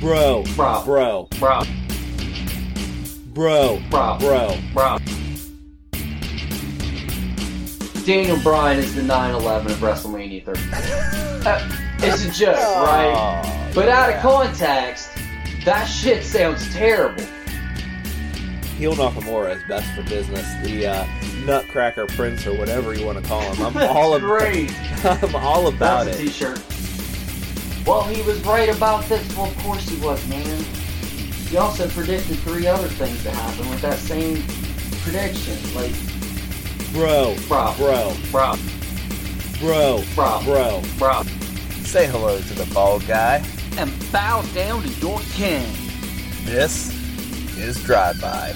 Bro. Daniel Bryan is the 9/11 of WrestleMania 13. It's a joke, right? But out of context, that shit sounds terrible. Heel Nakamura is best for business. The Nutcracker Prince, or whatever you want to call him. I'm all about it. That's a t-shirt. Well, he was right about this. Well, of course he was, man. He also predicted three other things to happen with that same prediction. Like, Bro. Say hello to the bald guy. And bow down to your king. This is Drive-By.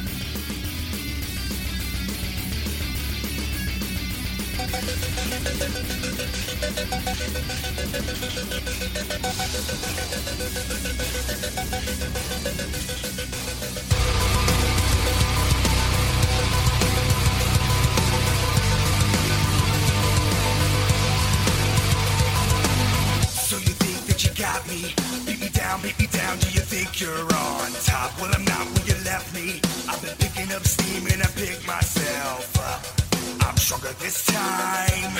Beat me down, do you think you're on top? Well, I'm not where you left me. I've been picking up steam and I pick myself up. I'm stronger this time,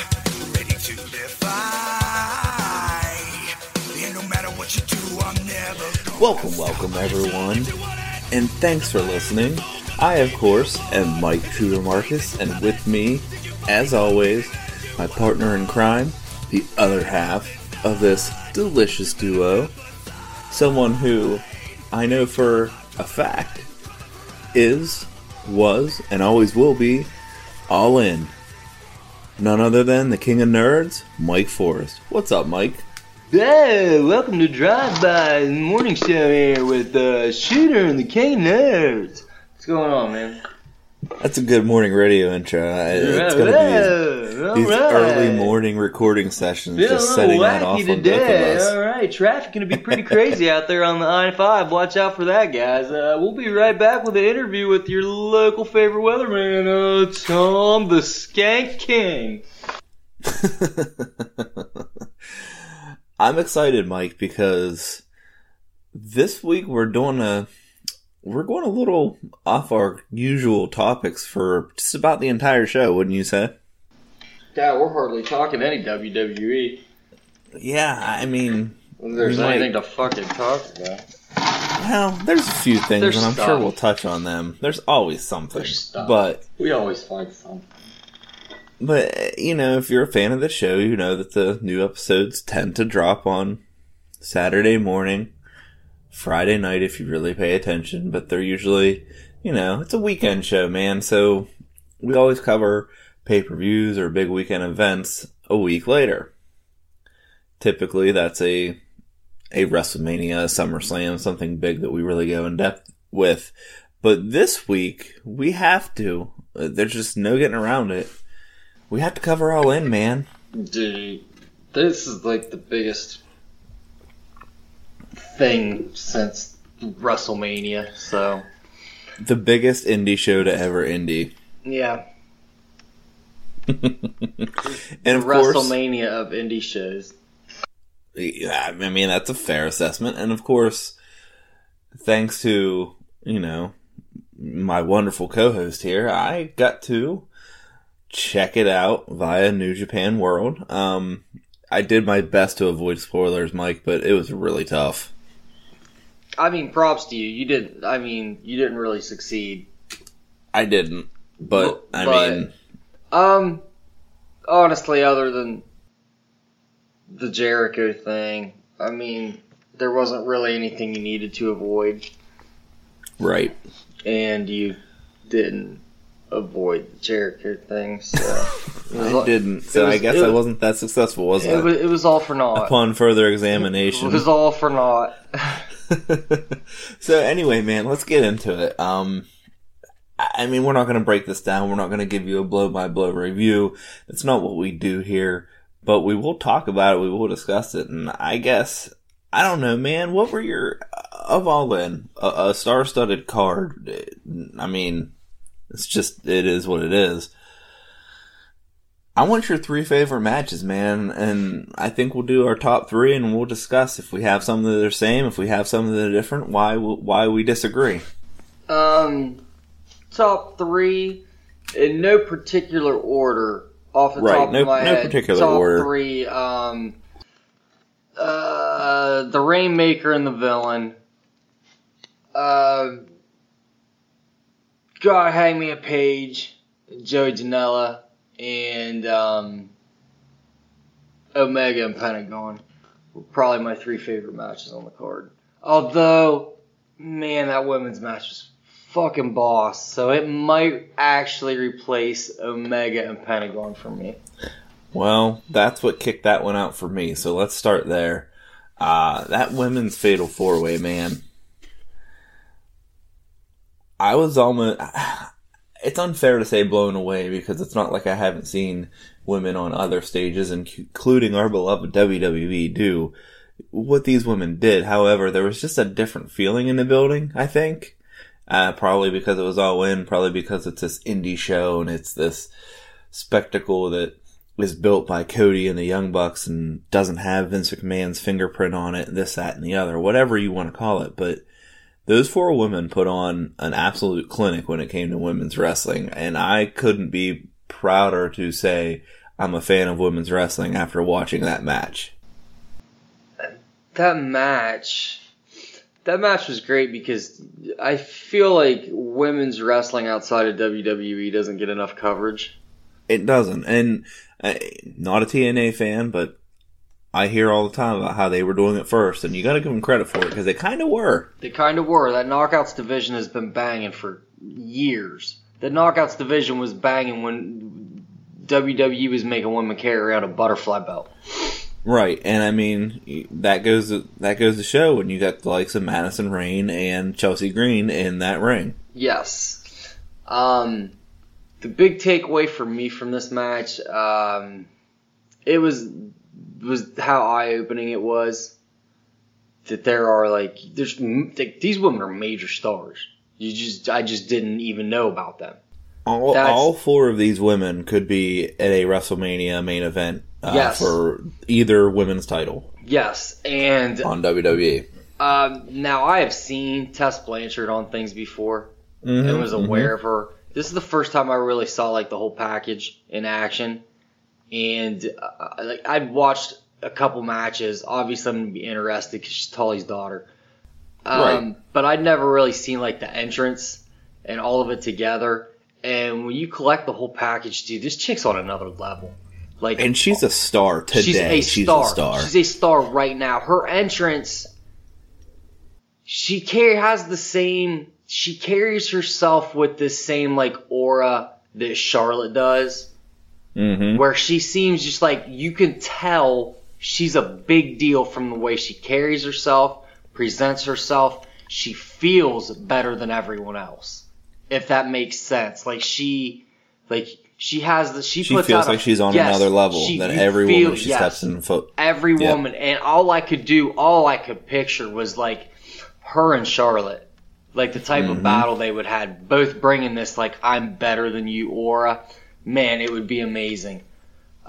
ready to defy. And no matter what you do, I'm never gonna Welcome everyone, and thanks for listening. I, of course, am Mike Tudor Marcus, and with me, as always, my partner in crime, the other half of this delicious duo, someone who I know for a fact is, was, and always will be All In. None other than the king of nerds, Mike Forrest. What's up, Mike? Hey, welcome to Drive-By Morning Show here with Shooter and the king of nerds. What's going on, man? That's a good morning radio intro. It's going to be these early morning recording sessions, just setting that off today. On both of us. All right, traffic going to be pretty crazy out there on the I-5. Watch out for that, guys. We'll be right back with an interview with your local favorite weatherman, Tom the Skank King. I'm excited, Mike, because this week we're going a little off our usual topics for just about the entire show, wouldn't you say? Yeah, we're hardly talking any WWE. Yeah, I mean... There's anything to fucking talk about. Well, there's a few things, and I'm sure we'll touch on them. There's always something. But we always find something. But, you know, if you're a fan of the show, you know that the new episodes tend to drop on Saturday morning. Friday night if you really pay attention, but they're usually, you know, it's a weekend show, man, so we always cover pay-per-views or big weekend events a week later. Typically, that's a WrestleMania, SummerSlam, something big that we really go in depth with, but this week, we have to. There's just no getting around it. We have to cover All In, man. Dude, this is like the biggest thing since WrestleMania, so the biggest indie show to ever indie. Yeah. And of WrestleMania course, of indie shows. Yeah, I mean that's a fair assessment, and of course, thanks to, you know, my wonderful co-host here, I got to check it out via New Japan World. I did my best to avoid spoilers, Mike, but it was really tough. I mean, props to you. You didn't really succeed. I didn't, honestly, other than the Jericho thing, I mean, there wasn't really anything you needed to avoid. Right. And you didn't avoid the Jericho thing, so... I guess I wasn't that successful, was I? It was all for naught. Upon further examination. It was all for naught. So anyway, man, let's get into it. I mean, we're not going to break this down. We're not going to give you a blow-by-blow review. That's not what we do here. But we will talk about it. We will discuss it. And I guess... I don't know, man. What were your... Of All In, a star-studded card. I mean... It is what it is. I want your three favorite matches, man, and I think we'll do our top three, and we'll discuss if we have some that are same, if we have some that are different, why we disagree. Top three, in no particular order, off the top of my head. Right, no particular order. Top three, the Rainmaker and the Villain. God, Hangman Page, Joey Janela, and Omega and Pentagon were probably my three favorite matches on the card. Although, man, that women's match was fucking boss, so it might actually replace Omega and Pentagon for me. Well, that's what kicked that one out for me, so let's start there. That women's fatal four-way, man. I was almost... It's unfair to say blown away because it's not like I haven't seen women on other stages, including our beloved WWE, do what these women did. However, there was just a different feeling in the building, I think. Probably because it was All In, probably because it's this indie show and it's this spectacle that is built by Cody and the Young Bucks and doesn't have Vince McMahon's fingerprint on it, this, that, and the other, whatever you want to call it, but... Those four women put on an absolute clinic when it came to women's wrestling, and I couldn't be prouder to say I'm a fan of women's wrestling after watching that match. That match was great because I feel like women's wrestling outside of WWE doesn't get enough coverage. It doesn't, and not a TNA fan, but I hear all the time about how they were doing it first, and you got to give them credit for it, because they kind of were. They kind of were. That Knockouts division has been banging for years. The Knockouts division was banging when WWE was making women carry around a butterfly belt. Right, and I mean, that goes to show when you got the likes of Madison Rayne and Chelsea Green in that ring. Yes. The big takeaway for me from this match, it was how eye-opening it was that these women are major stars. I just didn't even know about them. All four of these women could be at a WrestleMania main event for either women's title. Yes, and on WWE. Now I have seen Tess Blanchard on things before and was aware of her. This is the first time I really saw the whole package in action. And I've watched a couple matches. Obviously, I'm going to be interested because she's Tully's daughter. Right. But I'd never really seen the entrance and all of it together. And when you collect the whole package, dude, this chick's on another level. And she's a star today. She's a star. She's a star right now. Her entrance, she carries herself with this same aura that Charlotte does. Mm-hmm. Where she seems just you can tell she's a big deal from the way she carries herself, presents herself. She feels better than everyone else, if that makes sense. She feels like she's on another level than every woman she steps foot. Every woman, and all I could picture was her and Charlotte, the type of battle they would have, both bringing this I'm better than you aura. Man, it would be amazing.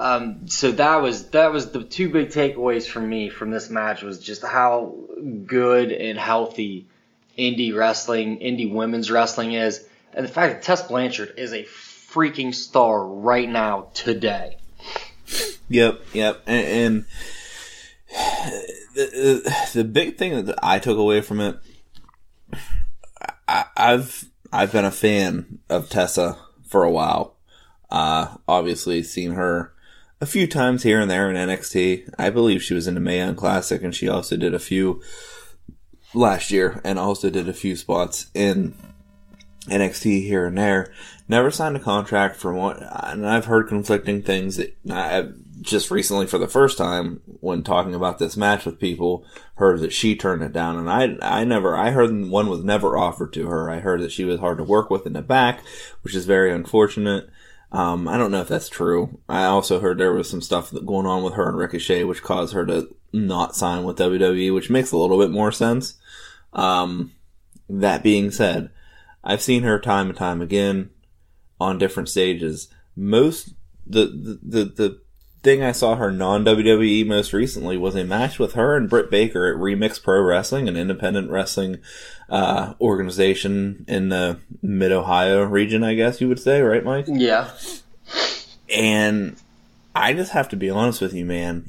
So that was the two big takeaways for me from this match was just how good and healthy indie women's wrestling is, and the fact that Tess Blanchard is a freaking star right now today. Yep, and the big thing that I took away from it, I've been a fan of Tessa for a while. Obviously seen her a few times here and there in NXT. I believe she was in the Mae Classic, and she also did a few last year, and also did a few spots in NXT here and there. Never signed a contract and I've heard conflicting things that I've just recently for the first time when talking about this match with people heard that she turned it down, and I heard one was never offered to her. I heard that she was hard to work with in the back, which is very unfortunate. I don't know if that's true. I also heard there was some stuff going on with her and Ricochet, which caused her to not sign with WWE, which makes a little bit more sense. That being said, I've seen her time and time again on different stages. Most the thing I saw her non-WWE most recently was a match with her and Britt Baker at Remix Pro Wrestling, an independent wrestling organization in the mid-Ohio region, I guess you would say, right, Mike? Yeah. And I just have to be honest with you, man.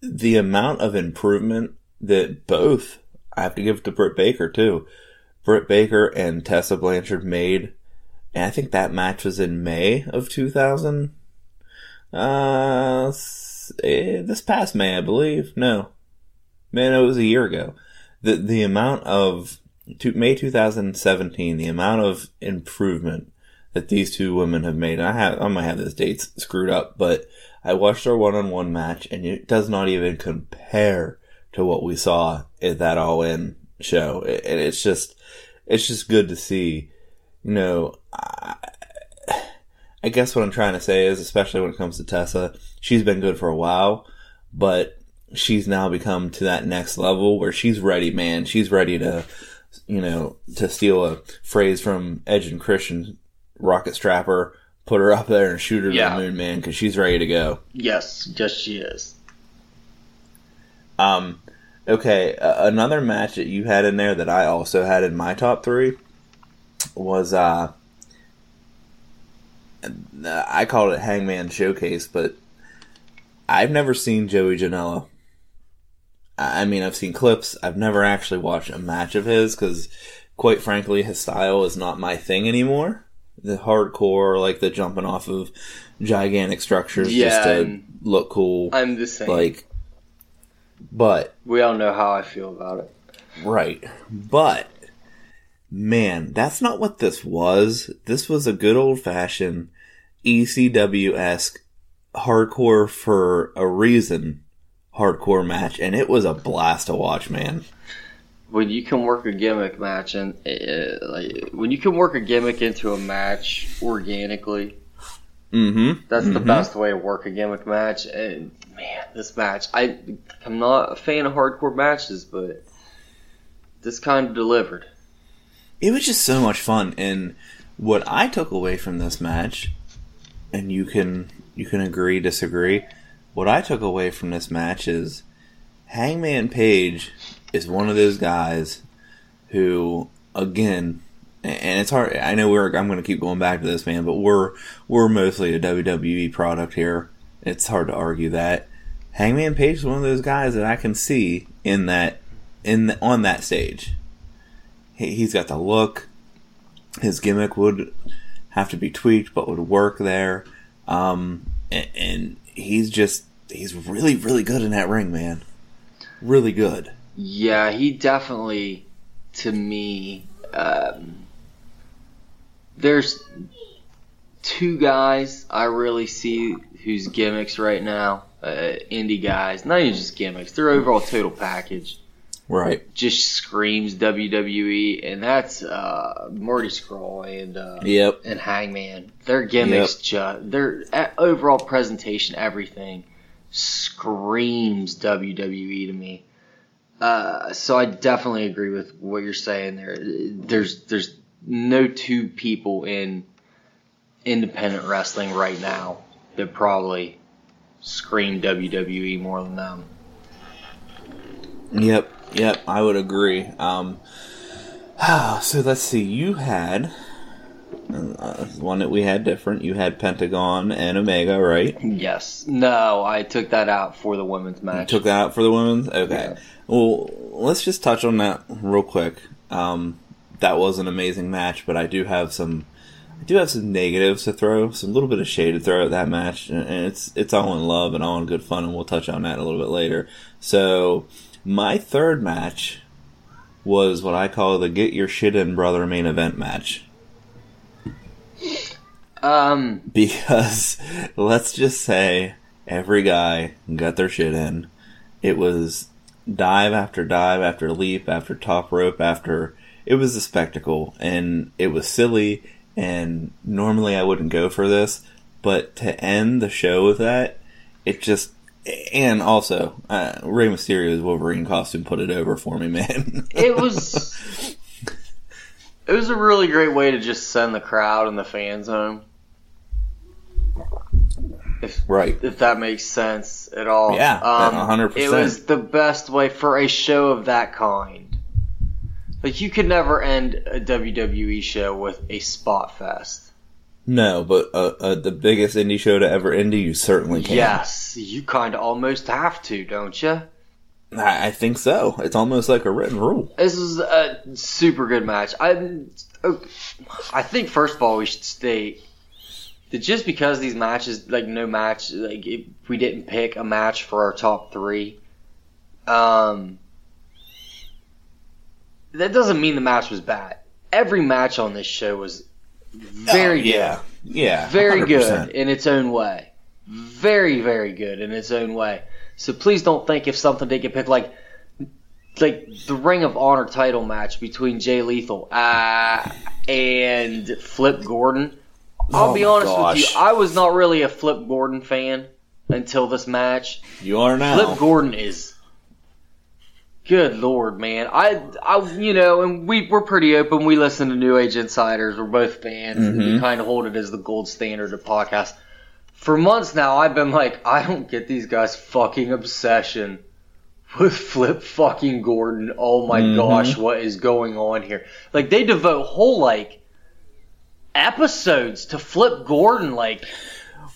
The amount of improvement that both, I have to give to Britt Baker, too. Britt Baker and Tessa Blanchard made, and I think that match was in May of 2000. This past May, I believe. No. Man, it was a year ago. The amount of... May 2017, the amount of improvement that these two women have made. And I might have those dates screwed up, but I watched our one-on-one match, and it does not even compare to what we saw at that All In show. And it's just good to see, you know... I guess what I'm trying to say is, especially when it comes to Tessa, she's been good for a while, but she's now become to that next level where she's ready, man. She's ready to, you know, to steal a phrase from Edge and Christian, rocket strapper, put her up there and shoot her to the moon, man, because she's ready to go. Yes, she is. Okay, another match that you had in there that I also had in my top three was... I called it Hangman Showcase, but I've never seen Joey Janela. I mean, I've seen clips. I've never actually watched a match of his because, quite frankly, his style is not my thing anymore. The hardcore, like the jumping off of gigantic structures just to look cool. I'm the same. Like, but we all know how I feel about it. Right. But... man, that's not what this was. This was a good old-fashioned ECW-esque hardcore for a reason hardcore match, and it was a blast to watch, man. When you can work a gimmick match and when you can work a gimmick into a match organically, that's the best way to work a gimmick match. And man, this match, I'm not a fan of hardcore matches, but this kind of delivered. It was just so much fun, and what I took away from this match, and you can agree, disagree, what I took away from this match is Hangman Page is one of those guys who, again, and it's hard, I know I'm going to keep going back to this, man, but we're mostly a WWE product here. It's hard to argue that. Hangman Page is one of those guys that I can see on that stage. He's got the look. His gimmick would have to be tweaked, but would work there. And he's really, really good in that ring, man. Really good. Yeah, he definitely, to me, there's two guys I really see whose gimmicks right now, indie guys, not even just gimmicks, their overall total package. Right. Just screams WWE, and that's Marty Scurll and Hangman. Their gimmicks, their overall presentation, everything screams WWE to me. So I definitely agree with what you're saying there. There's no two people in independent wrestling right now that probably scream WWE more than them. Yep, I would agree. So let's see. You had one that we had different. You had Pentagon and Omega, right? Yes. No, I took that out for the women's match. You took that out for the women's? Okay. Yeah. Well, let's just touch on that real quick. That was an amazing match, but I do have some. I do have some negatives to throw, some little bit of shade to throw at that match, and it's all in love and all in good fun, and we'll touch on that a little bit later. So. My third match was what I call the Get Your Shit In Brother main event match. Because, let's just say, every guy got their shit in. It was dive after leap after top rope after... It was a spectacle, and it was silly, and normally I wouldn't go for this, but to end the show with that, it just... And also, Rey Mysterio's Wolverine costume put it over for me, man. It was a really great way to just send the crowd and the fans home. if that makes sense at all. Yeah, 100%. It was the best way for a show of that kind. Like, you could never end a WWE show with a spot fest. No, but the biggest indie show to ever end, you certainly can. Yes, you kind of almost have to, don't you? I think so. It's almost like a written rule. This is a super good match. I think, first of all, we should state that just because these matches, like, no match, like, if we didn't pick a match for our top three, that doesn't mean the match was bad. Every match on this show was very good. Yeah. Very good in its own way. Very, very good in its own way. So please don't think if something they could pick, like the Ring of Honor title match between Jay Lethal and Flip Gordon. I'll be honest with you, I was not really a Flip Gordon fan until this match. You are now. Flip Gordon is good Lord, man. I you know, and we're pretty open. We listen to New Age Insiders. We're both fans. Mm-hmm. And we kind of hold it as the gold standard of podcasts. For months now, I've been like, I don't get these guys' fucking obsession with Flip fucking Gordon. Oh my gosh, what is going on here? Like, they devote whole, like, episodes to Flip Gordon, like,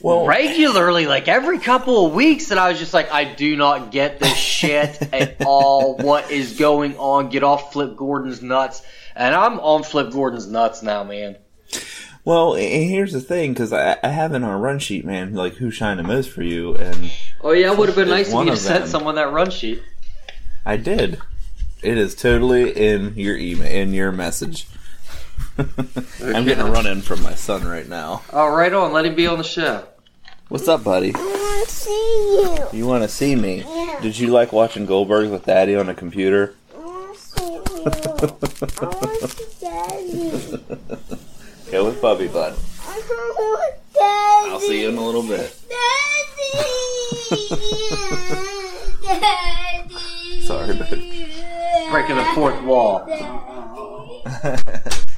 regularly, like, every couple of weeks. And I was just like, I do not get this shit at all. What is going on? Get off Flip Gordon's nuts. And I'm on Flip Gordon's nuts now, man. Well, and here's the thing, because I have in our run sheet, man, like, who shined the most for you, and... Oh, yeah, it would have been nice if you sent someone that run sheet. I did. It is totally in your email, in your message. Okay. I'm getting a run-in from my son right now. Oh, right on. Let him be on the show. What's up, buddy? I want to see you. You want to see me? Yeah. Did you like watching Goldberg with Daddy on a computer? I want to see you. I want to see Daddy. Go with Bubby Bud. Daddy. I'll see you in a little bit. Daddy. Daddy. Sorry, buddy. Breaking the fourth wall.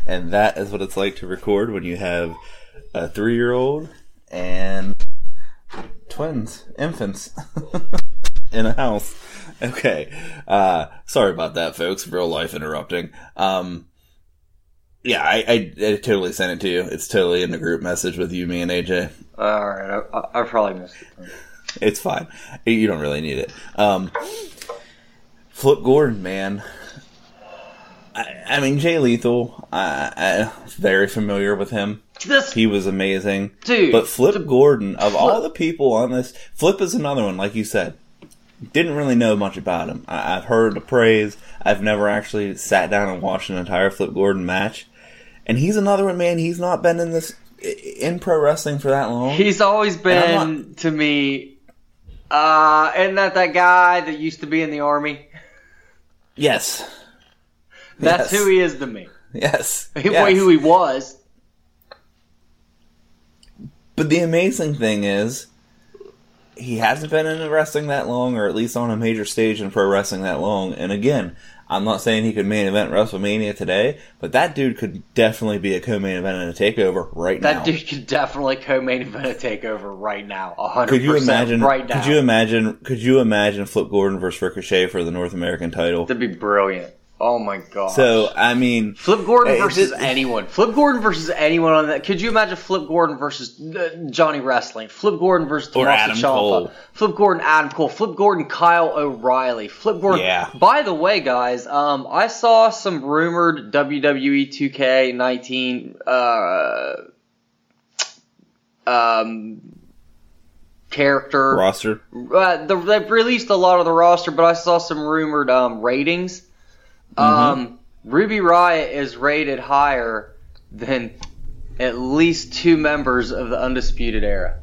And that is what it's like to record when you have a 3-year-old and twins, infants, in a house. Okay. Sorry about that, folks. Real life interrupting. Yeah, I totally sent it to you. It's totally in the group message with you, me, and AJ. All right, I probably missed it. It's fine. You don't really need it. Flip Gordon, man. I mean, Jay Lethal, I'm very familiar with him. He was amazing. Dude. But Flip Gordon, of all the people on this, Flip is another one, like you said. Didn't really know much about him. I've heard the praise. I've never actually sat down and watched an entire Flip Gordon match. And he's another one, man. He's not been in pro wrestling for that long. He's always been, to me, isn't that guy that used to be in the Army? Yes. That's who he is to me. Yes. Yes. Who he was. But the amazing thing is, he hasn't been in wrestling that long, or at least on a major stage in pro wrestling that long. And again, I'm not saying he could main event WrestleMania today, but that dude could definitely be a co-main event in a takeover right now. That dude could definitely co-main event a takeover right now, 100%. Could you imagine? Right now, could you imagine Flip Gordon versus Ricochet for the North American title? That'd be brilliant. Oh my god. So I mean, Flip Gordon versus anyone. Flip Gordon versus anyone on that. Could you imagine Flip Gordon versus Johnny Wrestling? Flip Gordon versus Tommaso Ciampa. Flip Gordon, Adam Cole. Flip Gordon, Kyle O'Reilly. Flip Gordon. Yeah. By the way, guys, I saw some rumored WWE 2K19 character roster. They've released a lot of the roster, but I saw some rumored ratings. Ruby Riott is rated higher than at least two members of the Undisputed Era.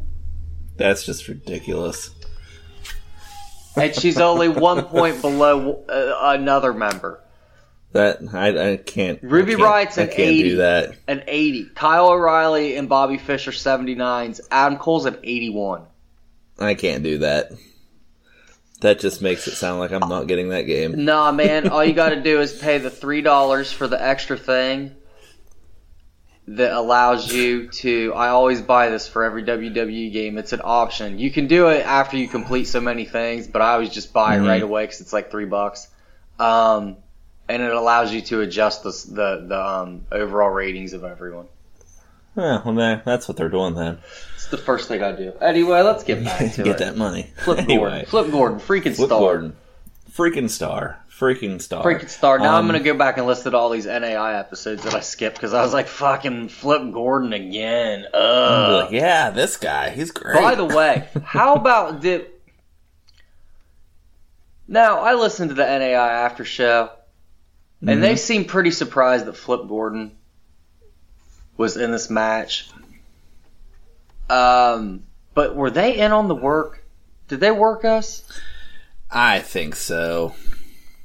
That's just ridiculous. And she's only 1 point below another member. That I can't. Ruby Riott's an 80. Do that. An 80. Kyle O'Reilly and Bobby Fish are 79s. Adam Cole's an 81. I can't do that. That just makes it sound like I'm not getting that game. Nah, man. All you got to do is pay the $3 for the extra thing. that allows you to, I always buy this for every WWE game, it's an option. You can do it after you complete so many things, but I always just buy it right away because it's like $3. And it allows you to adjust the overall ratings of everyone. Yeah, well, that's what they're doing then. It's the first thing I do. Anyway, let's get back to get that money. Flip Gordon, freaking Flip star. Freaking star. Now I'm going to go back and listen to all these NAI episodes that I skipped because I was like, fucking Flip Gordon again. Ugh. Yeah, this guy. He's great. By the way, how about did... Now, I listened to the NAI after show, and they seemed pretty surprised that Flip Gordon was in this match. But were they in on the work? Did they work us? I think so.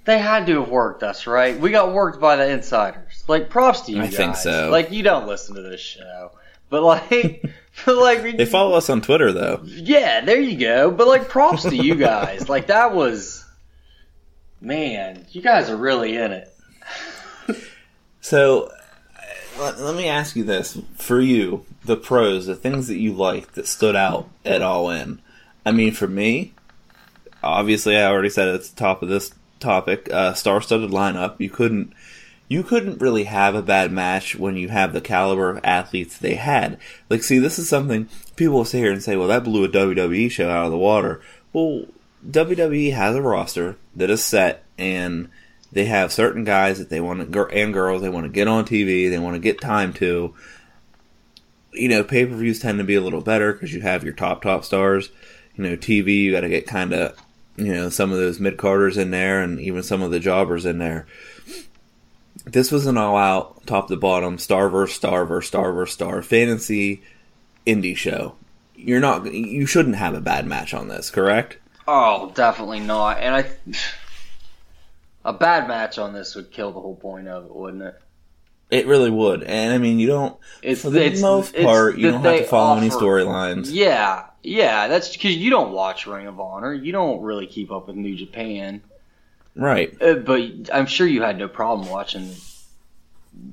They had to have worked us, right? We got worked by the insiders. Like, props to you guys. I think so. Like, you don't listen to this show. But, like... they follow us on Twitter, though. Yeah, there you go. But, like, props to you guys. Like, that was... Man, you guys are really in it. So, let me ask you this. For you, the pros, the things that you liked that stood out at All In. I mean, for me, obviously, I already said it at the top of this... topic, star-studded lineup. You couldn't really have a bad match when you have the caliber of athletes they had. Like, see, this is something people will sit here and say, well, that blew a WWE show out of the water. Well, WWE has a roster that is set, and they have certain guys that they want to, and girls they want to get on TV, they want to get time to. You know, pay-per-views tend to be a little better because you have your top stars. You know, TV, you got to get kind of, you know, some of those mid-carders in there and even some of the jobbers in there. This was an all-out, top-to-bottom, star-versus-star fantasy indie show. You shouldn't have a bad match on this, correct? Oh, definitely not. And a bad match on this would kill the whole point of it, wouldn't it? It really would. And, I mean, for the most part, you don't have to follow any storylines. Yeah. Yeah, that's because you don't watch Ring of Honor. You don't really keep up with New Japan. Right. But I'm sure you had no problem watching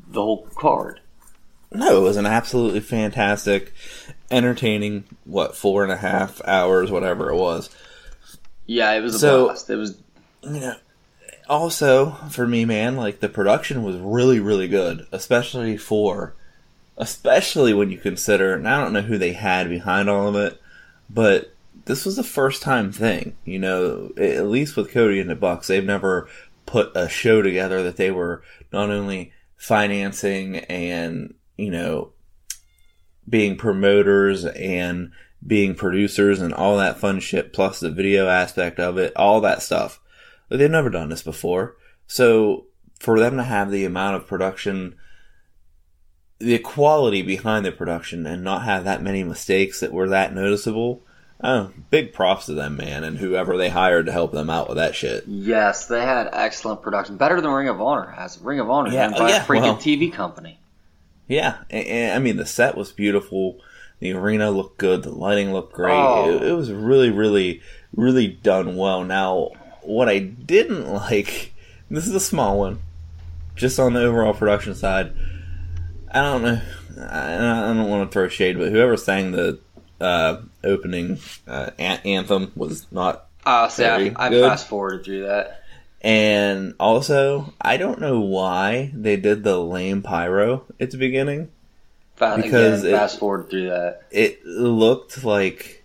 the whole card. No, it was an absolutely fantastic, entertaining, 4.5 hours, whatever it was. Yeah, it was a blast. It was... You know, also, for me, man, like, the production was really, really good, especially when you consider, and I don't know who they had behind all of it, but this was a first-time thing, you know, at least with Cody and the Bucks. They've never put a show together that they were not only financing and, you know, being promoters and being producers and all that fun shit, plus the video aspect of it, all that stuff. But they've never done this before. So for them to have the amount of production, the quality behind the production, and not have that many mistakes that were that noticeable, big props to them, man, and whoever they hired to help them out with that shit. Yes, they had excellent production. Better than Ring of Honor has. Ring of Honor by a freaking TV company. Yeah, and I mean, the set was beautiful. The arena looked good. The lighting looked great. Oh. It was really, really, really done well. Now, what I didn't like, this is a small one, just on the overall production side, I don't know, I don't want to throw shade, but whoever sang the opening anthem was not very good. I fast-forwarded through that. And also, I don't know why they did the lame pyro at the beginning. Fast-forwarded through that. It looked like...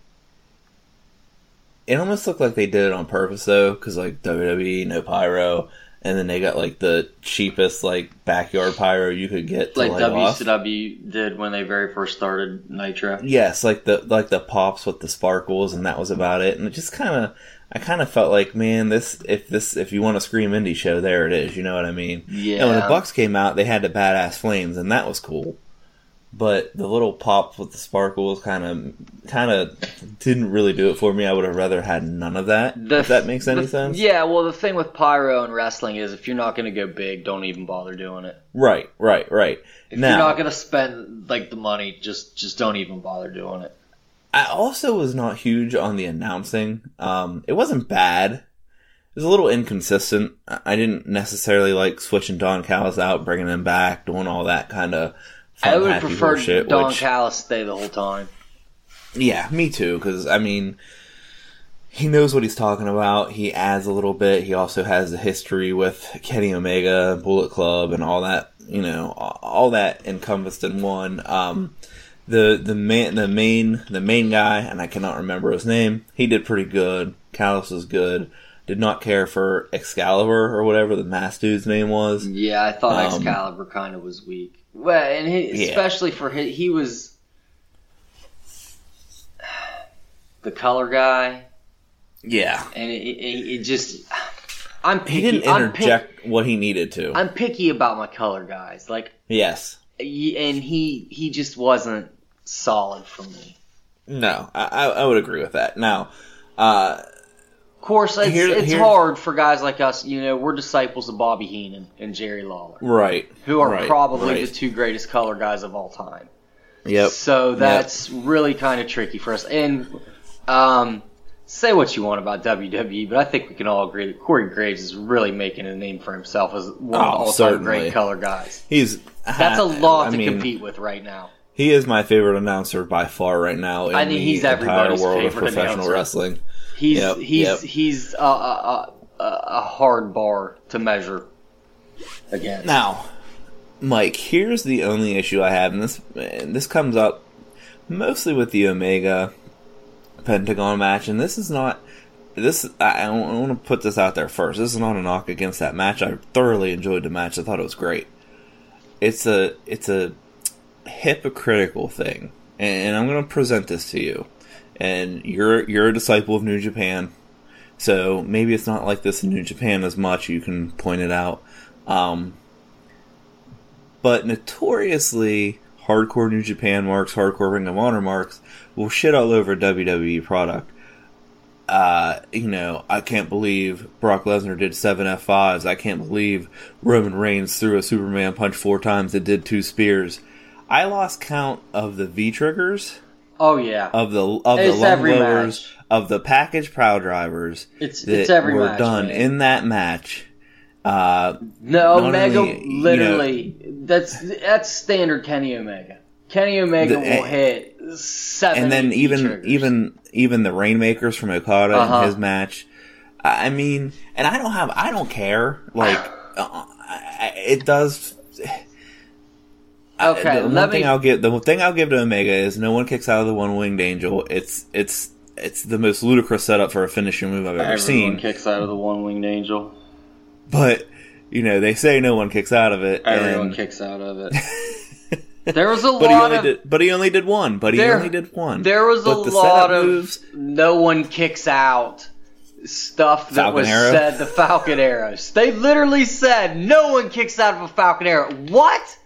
It almost looked like they did it on purpose, though, because, like, WWE, no pyro... And then they got, like, the cheapest, like, backyard pyro you could get to light off. Like WCW did when they very first started Nitro. Yes, like the pops with the sparkles, and that was about it. And it just kind of, I kind of felt like, man, if you want a Scream Indie show, there it is. You know what I mean? Yeah. And when the Bucks came out, they had the badass flames, and that was cool. But the little pops with the sparkles kind of didn't really do it for me. I would have rather had none of that, if that makes any sense. Yeah, well, the thing with pyro and wrestling is if you're not going to go big, don't even bother doing it. Right. If you're not going to spend, like, the money, just don't even bother doing it. I also was not huge on the announcing. It wasn't bad. It was a little inconsistent. I didn't necessarily like switching Don Callis out, bringing him back, doing all that kind of I would prefer bullshit, Don Callis stay the whole time. Yeah, me too, because, I mean, he knows what he's talking about. He adds a little bit. He also has a history with Kenny Omega, Bullet Club, and all that, you know, all that encompassed in one. The main guy, and I cannot remember his name, he did pretty good. Callis was good. Did not care for Excalibur or whatever the masked dude's name was. Yeah, I thought Excalibur kind of was weak. Well, and especially for him, he was the color guy. Yeah, and it just I'm picky. He didn't interject what he needed to. I'm picky about my color guys. Like yes, and he just wasn't solid for me. No, I would agree with that. Now, of course, it's hard for guys like us. You know, we're disciples of Bobby Heenan and Jerry Lawler, right? Who are probably the two greatest color guys of all time. Yep. So that's really kind of tricky for us. And say what you want about WWE, but I think we can all agree that Corey Graves is really making a name for himself as one of the all-time great color guys. That's a lot to compete with right now. He is my favorite announcer by far right now in the entire world of professional wrestling. He's a hard bar to measure against. Now, Mike, here's the only issue I have, and this comes up mostly with the Omega Pentagon match, and this is not this. I want to put this out there first. This is not a knock against that match. I thoroughly enjoyed the match. I thought it was great. It's a hypocritical thing, and I'm going to present this to you. And you're a disciple of New Japan, so maybe it's not like this in New Japan as much. You can point it out. But notoriously, hardcore New Japan marks, hardcore Ring of Honor marks, will shit all over WWE product. You know, I can't believe Brock Lesnar did 7 F5s. I can't believe Roman Reigns threw a Superman punch 4 times and did 2 spears. I lost count of the V-triggers. Oh yeah, of the lung lowers, of the package prow drivers. It's every were match, done man. In that match. No Omega, only, literally, you know, that's standard Kenny Omega. Kenny Omega will hit 7. And then even the Rainmakers from Okada in his match. I mean, and I don't care. Like it does. Okay, the thing I'll give to Omega is no one kicks out of the one-winged angel. It's the most ludicrous setup for a finishing move I've ever seen. Everyone kicks out of the one-winged angel. But, you know, they say no one kicks out of it. Everyone kicks out of it. There was a lot but he only did one. There was a lot of moves, no one kicks out stuff that Falcon was Arrow. Said the Falcon Arrows. They literally said no one kicks out of a Falcon Arrow. What?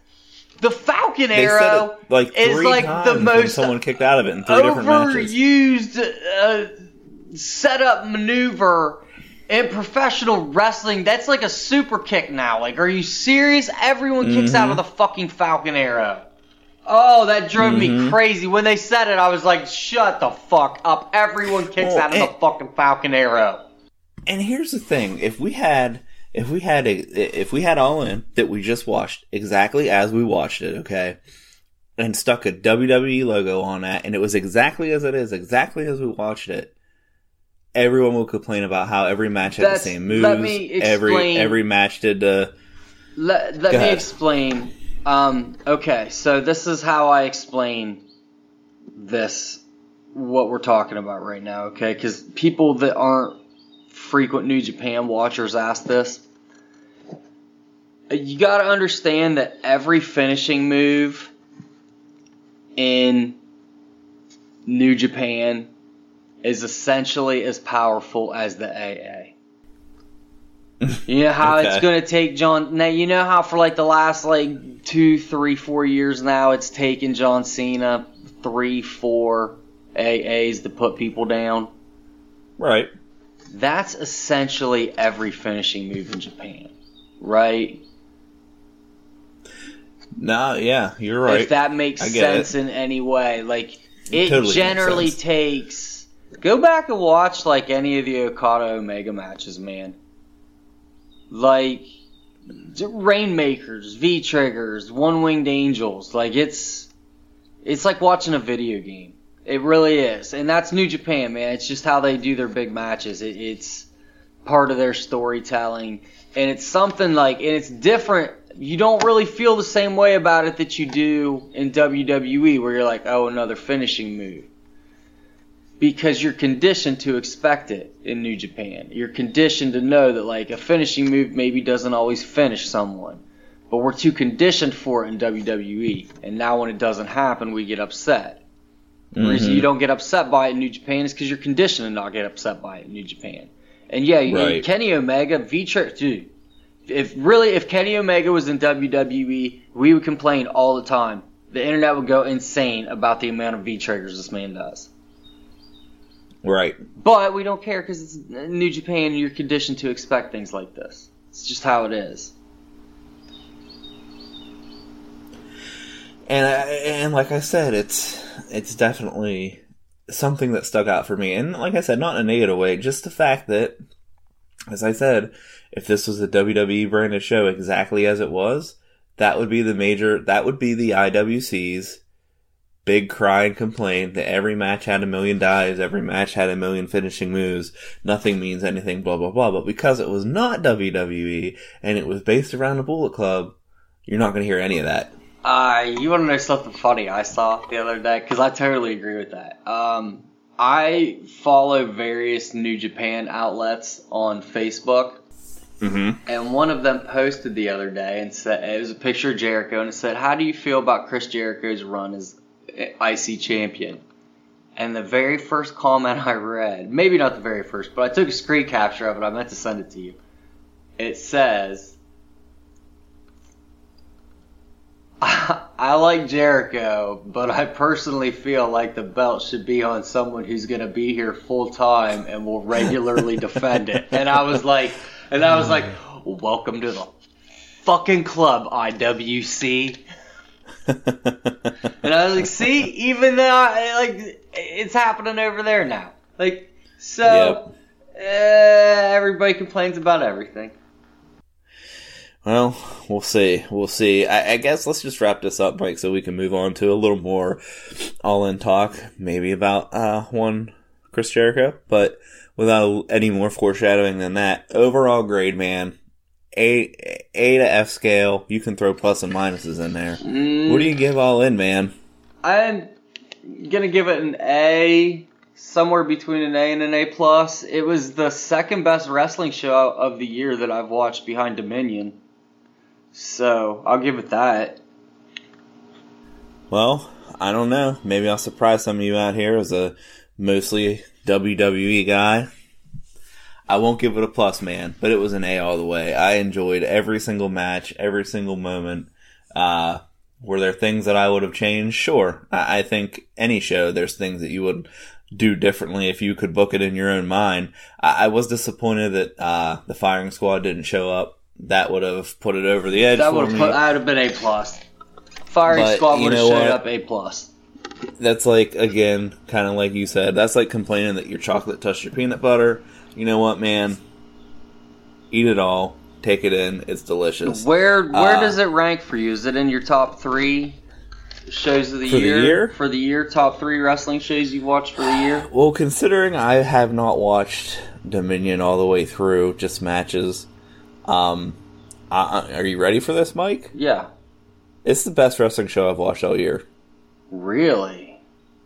The Falcon Arrow is like the most someone kicked out of it in 3 different matches. Overused setup maneuver in professional wrestling. That's like a super kick now. Like, are you serious? Everyone kicks out of the fucking Falcon Arrow. Oh, that drove me crazy. When they said it, I was like, shut the fuck up. Everyone kicks out of the fucking Falcon Arrow. And here's the thing. If we had All In that we just watched exactly as we watched it, okay, and stuck a WWE logo on that, and it was exactly as it is, exactly as we watched it, everyone will complain about how every match had the same moves. Let me explain. Every match did. Let me explain. Okay, so this is how I explain this, what we're talking about right now, okay? Because people that aren't frequent New Japan watchers ask this. You got to understand that every finishing move in New Japan is essentially as powerful as the AA. You know how it's going to take John... Now, you know how for like the last 2, 3, 4 years now, it's taken John Cena 3, 4 AAs to put people down? Right. That's essentially every finishing move in Japan, right? No, yeah, you're right. If that makes sense in any way. Like, it generally takes... Go back and watch, any of the Okada Omega matches, man. Like, Rainmakers, V-Triggers, One-Winged Angels. Like, it's like watching a video game. It really is. And that's New Japan, man. It's just how they do their big matches. It's part of their storytelling. And it's something like, and it's different. You don't really feel the same way about it that you do in WWE, where you're like, oh, another finishing move. Because you're conditioned to expect it in New Japan. You're conditioned to know that, like, a finishing move maybe doesn't always finish someone. But we're too conditioned for it in WWE. And now when it doesn't happen, we get upset. The reason you don't get upset by it in New Japan is because you're conditioned to not get upset by it in New Japan. And, yeah, right. Kenny Omega, dude, if Kenny Omega was in WWE, we would complain all the time. The internet would go insane about the amount of V-Triggers this man does. Right. But we don't care because it's New Japan and you're conditioned to expect things like this. It's just how it is. And like I said, it's definitely something that stuck out for me. And like I said, not in a negative way, just the fact that, as I said, if this was a WWE branded show exactly as it was, that would be the IWC's big cry and complaint that every match had a million dives, every match had a million finishing moves, nothing means anything, blah, blah, blah. But because it was not WWE and it was based around the Bullet Club, you're not going to hear any of that. You want to know something funny I saw the other day? Because I totally agree with that. I follow various New Japan outlets on Facebook. Mm-hmm. And one of them posted the other day, and said it was a picture of Jericho, and it said, how do you feel about Chris Jericho's run as IC champion? And the very first comment I read, maybe not the very first, but I took a screen capture of it. I meant to send it to you. It says... I like Jericho, but I personally feel like the belt should be on someone who's going to be here full time and will regularly defend it. And I was like, welcome to the fucking club, IWC. And I was like, see, even though, like, it's happening over there now. Like, so everybody complains about everything. Well, we'll see. We'll see. I guess let's just wrap this up, Mike, so we can move on to a little more all-in talk, maybe about Chris Jericho, but without any more foreshadowing than that. Overall grade, man, A to F scale. You can throw plus and minuses in there. What do you give All In, man? I'm going to give it an A, somewhere between an A and an A+. It was the second best wrestling show of the year that I've watched behind Dominion. So, I'll give it that. Well, I don't know. Maybe I'll surprise some of you out here as a mostly WWE guy. I won't give it a plus, man, but it was an A all the way. I enjoyed every single match, every single moment. Were there things that I would have changed? Sure. I think any show, there's things that you would do differently if you could book it in your own mind. I was disappointed that the firing squad didn't show up. That would have put it over the edge. That would have I would have been A+. Firing squad would have showed up A+. That's like, again, kind of like you said. That's like complaining that your chocolate touched your peanut butter. You know what, man? Eat it all. Take it in. It's delicious. Where does it rank for you? Is it in your top 3 shows of the year? For the year? For the year, top 3 wrestling shows you've watched for the year? Well, considering I have not watched Dominion all the way through, just matches. Are you ready for this, Mike? Yeah. It's the best wrestling show I've watched all year. Really?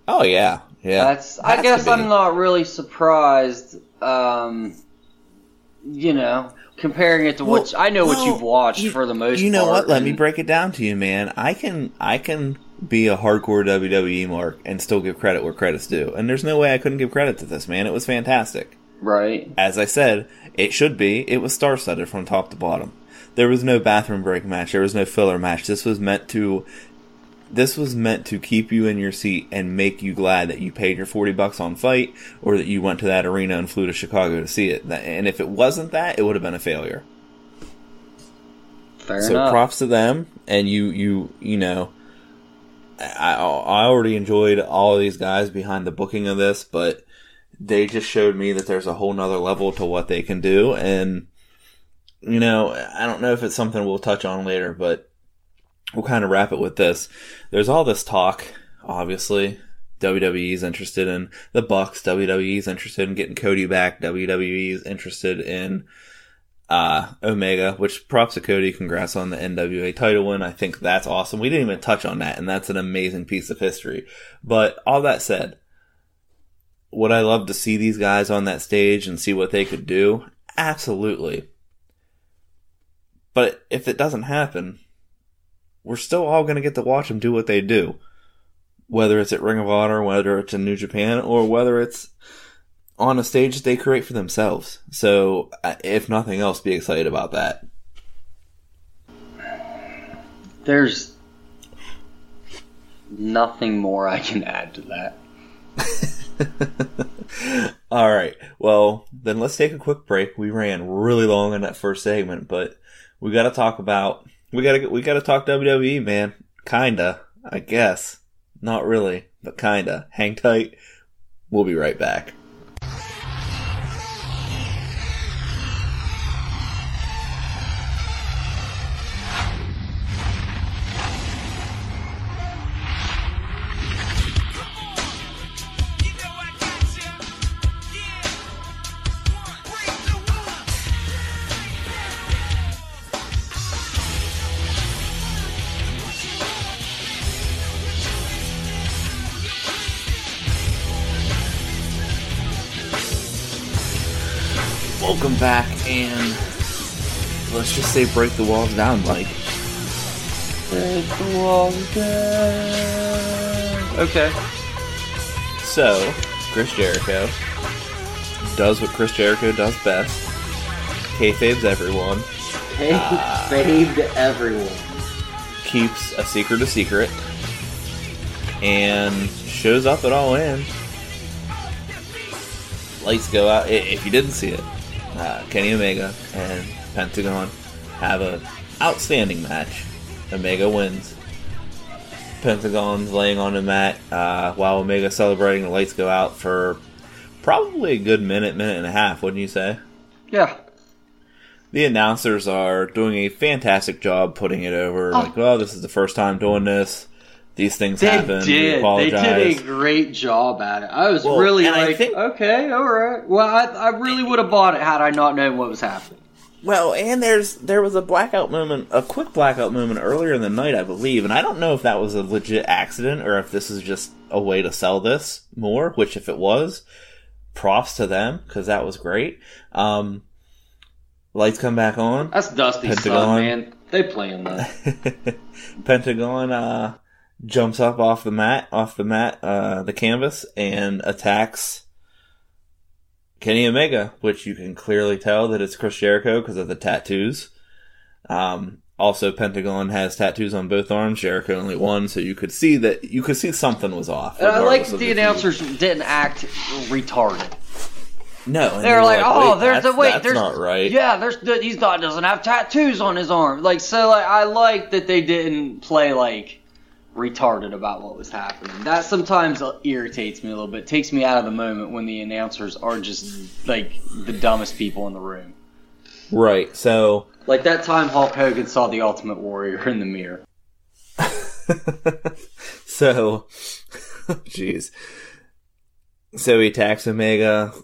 Oh, yeah. Yeah. I guess I'm not really surprised, comparing it to what you've watched for the most part. You know what? Let me break it down to you, man. I can be a hardcore WWE mark and still give credit where credit's due. And there's no way I couldn't give credit to this, man. It was fantastic. Right. As I said, it should be. It was star-studded from top to bottom. There was no bathroom break match. There was no filler match. This was meant to keep you in your seat and make you glad that you paid your $40 on Fight or that you went to that arena and flew to Chicago to see it. And if it wasn't that, it would have been a failure. Fair enough. So props to them. And you know, I already enjoyed all of these guys behind the booking of this, but they just showed me that there's a whole nother level to what they can do, and you know, I don't know if it's something we'll touch on later, but we'll kind of wrap it with this. There's all this talk, obviously. WWE's interested in the Bucks. WWE's interested in getting Cody back. WWE's interested in Omega, which props to Cody. Congrats on the NWA title win. I think that's awesome. We didn't even touch on that, and that's an amazing piece of history. But all that said, would I love to see these guys on that stage and see what they could do? Absolutely. But if it doesn't happen, we're still all going to get to watch them do what they do. Whether it's at Ring of Honor, whether it's in New Japan, or whether it's on a stage that they create for themselves. So, if nothing else, be excited about that. There's nothing more I can add to that. All right. Well, then let's take a quick break. We ran really long in that first segment, but we got to talk about... We gotta talk WWE, man. Kinda, I guess. Not really, but kinda. Hang tight. We'll be right back. Welcome back, and let's just say break the walls down, Mike. Break the walls down. Okay. So, Chris Jericho does what Chris Jericho does best. Kayfabes everyone. Kayfabed everyone. Keeps a secret, and shows up at All In. Lights go out. If you didn't see it. Kenny Omega and Pentagon have an outstanding match. Omega wins. Pentagon's laying on the mat while Omega's celebrating. The lights go out for probably a good minute and a half, wouldn't you say? Yeah. The announcers are doing a fantastic job putting it over. Oh. Like, well, this is the first time doing this. These things happen. We apologize. They did a great job at it. I was okay, all right. Well, I really would have bought it had I not known what was happening. Well, and there was a quick blackout moment earlier in the night, I believe, and I don't know if that was a legit accident or if this is just a way to sell this more, which if it was, props to them, because that was great. Lights come back on. That's Dusty's son, man. They playing that. Pentagon, jumps up off the mat, the canvas, and attacks Kenny Omega, which you can clearly tell that it's Chris Jericho because of the tattoos. Also, Pentagon has tattoos on both arms. Jericho only one, so you could see something was off. I like the announcers didn't act retarded. No, they're like, oh, there's not right. Yeah, he's not doesn't have tattoos on his arm. Like, so, like, I like that they didn't play like retarded about what was happening. That sometimes irritates me a little bit. It takes me out of the moment when the announcers are just like the dumbest people in the room. Right. So, like that time Hulk Hogan saw the Ultimate Warrior in the mirror. So, jeez. So he attacks Omega,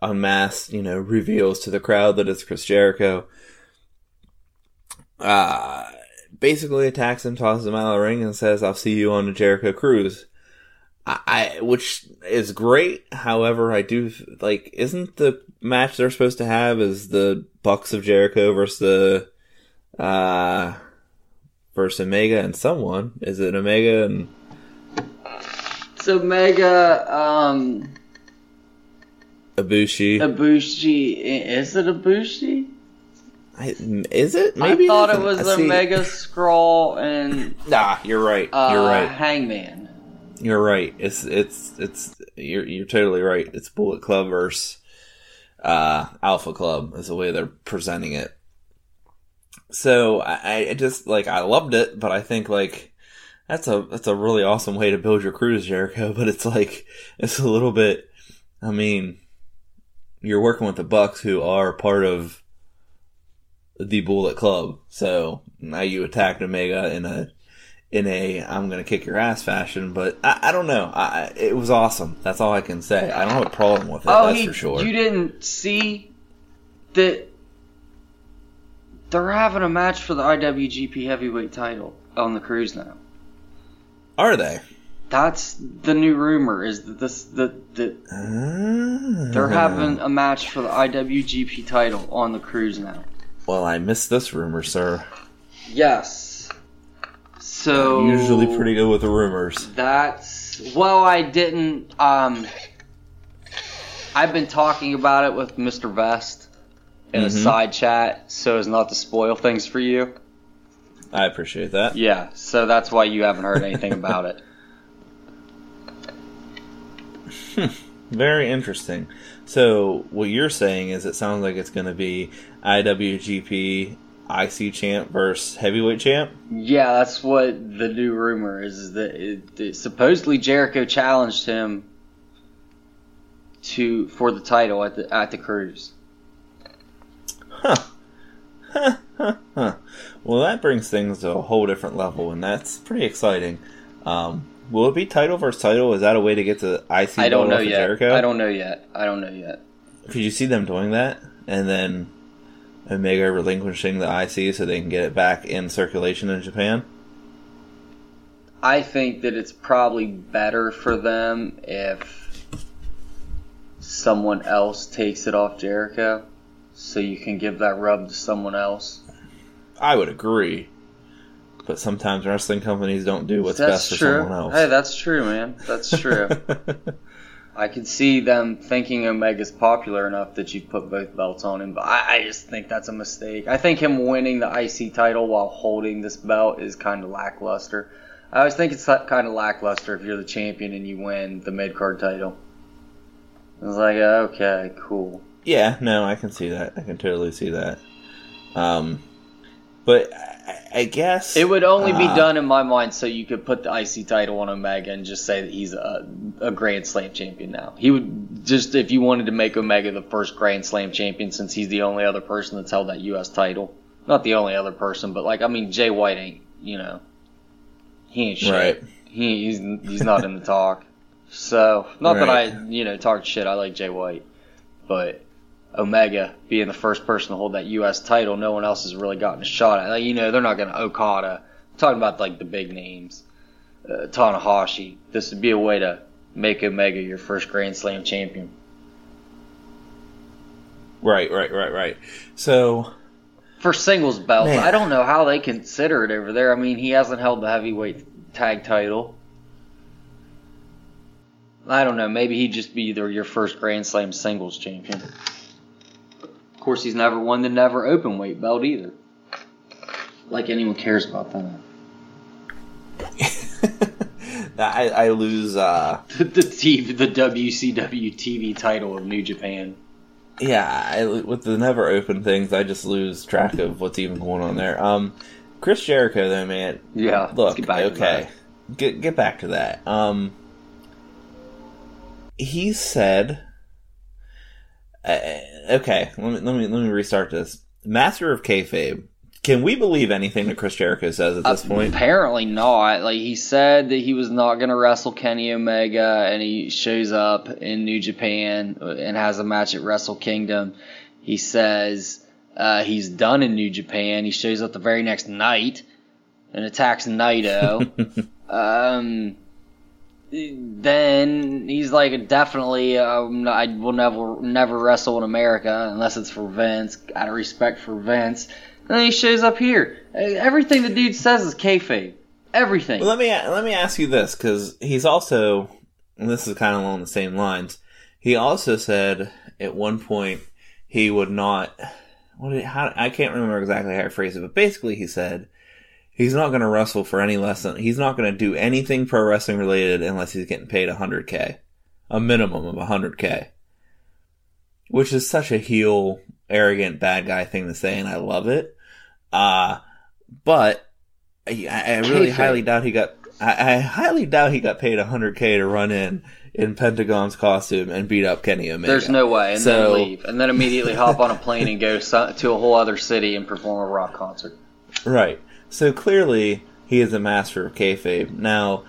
unmasked, you know, reveals to the crowd that it's Chris Jericho. Basically attacks him, tosses him out of the ring, and says, I'll see you on the Jericho Cruise. Which is great. However, I do, like, isn't the match they're supposed to have is the Bucks of Jericho versus the, versus Omega and someone? Is it Omega and... It's Omega, Ibushi. Is it Ibushi? Is it? Maybe I thought it was Omega Scrawl and nah. You're right. You're right. Hangman. You're right. It's. You're totally right. It's Bullet Club versus Alpha Club is the way they're presenting it. So I just like I loved it, but I think like that's a really awesome way to build your cruise, Jericho. But it's like it's a little bit. I mean, you're working with the Bucks, who are part of the Bullet Club. So now you attacked Omega in a I'm going to kick your ass fashion, but I don't know. It was awesome. That's all I can say. I don't have a problem with it, for sure. You didn't see that they're having a match for the IWGP Heavyweight title on the cruise now. Are they? That's the new rumor, is that they're having a match for the IWGP title on the cruise now. Well, I missed this rumor, sir. Yes. So I'm usually pretty good with the rumors. I've been talking about it with Mr. Vest in a side chat so as not to spoil things for you. I appreciate that. Yeah, so that's why you haven't heard anything about it. Very interesting. So what you're saying is it sounds like it's going to be IWGP IC champ versus heavyweight champ? Yeah, that's what the new rumor is that supposedly Jericho challenged him for the title at the cruise. Huh. Well, that brings things to a whole different level, and that's pretty exciting. Will it be title versus title? Is that a way to get to the IC title for Jericho? I don't know yet. Could you see them doing that? And then Omega relinquishing the IC so they can get it back in circulation in Japan? I think that it's probably better for them if someone else takes it off Jericho, so you can give that rub to someone else. I would agree. But sometimes wrestling companies don't do what's best for someone else. Hey, that's true, man. That's true. I could see them thinking Omega's popular enough that you put both belts on him, but I just think that's a mistake. I think him winning the IC title while holding this belt is kind of lackluster. I always think it's kind of lackluster if you're the champion and you win the mid-card title. It's like, okay, cool. Yeah, no, I can see that. I can totally see that. But I guess it would only be done in my mind so you could put the IC title on Omega and just say that he's a Grand Slam champion now. He would just, if you wanted to make Omega the first Grand Slam champion, since he's the only other person that's held that U.S. title. Not the only other person, but Jay White ain't, he ain't shit. Right. He's not in the talk. So that I talk shit. I like Jay White, but Omega being the first person to hold that U.S. title, no one else has really gotten a shot at. They're not going to Okada. I'm talking about the big names, Tanahashi. This would be a way to make Omega your first Grand Slam champion. Right. So for singles belts, man, I don't know how they consider it over there. I mean, he hasn't held the heavyweight tag title. I don't know. Maybe he'd just be either your first Grand Slam singles champion. Of course, he's never won the never open weight belt either. Like anyone cares about that. I lose the WCW TV title of New Japan. Yeah, with the never open things, I just lose track of what's even going on there. Chris Jericho, though, man. Yeah. Look, let's get back to that. Get back to that. He said. Okay, let me restart this. Master of kayfabe. Can we believe anything that Chris Jericho says at this point? Apparently not. He said that he was not going to wrestle Kenny Omega, and he shows up in New Japan and has a match at Wrestle Kingdom. He says he's done in New Japan. He shows up the very next night and attacks Naito. Then he's like, definitely, I will never wrestle in America unless it's for Vince, out of respect for Vince. And then he shows up here. Everything the dude says is kayfabe. Everything. Well, let me ask you this, because he's also, and this is kind of along the same lines, he also said at one point he would not, I can't remember exactly how I phrased it, but basically he said, he's not going to wrestle for any less than. He's not going to do anything pro wrestling related unless he's getting paid $100K. A minimum of $100K. Which is such a heel, arrogant, bad guy thing to say, and I love it. But I really highly doubt he got. I highly doubt he got paid $100K to run in Pentagon's costume and beat up Kenny Omega. There's no way. And so, then leave. And then immediately hop on a plane and go to a whole other city and perform a rock concert. Right. So clearly, he is a master of kayfabe. Now,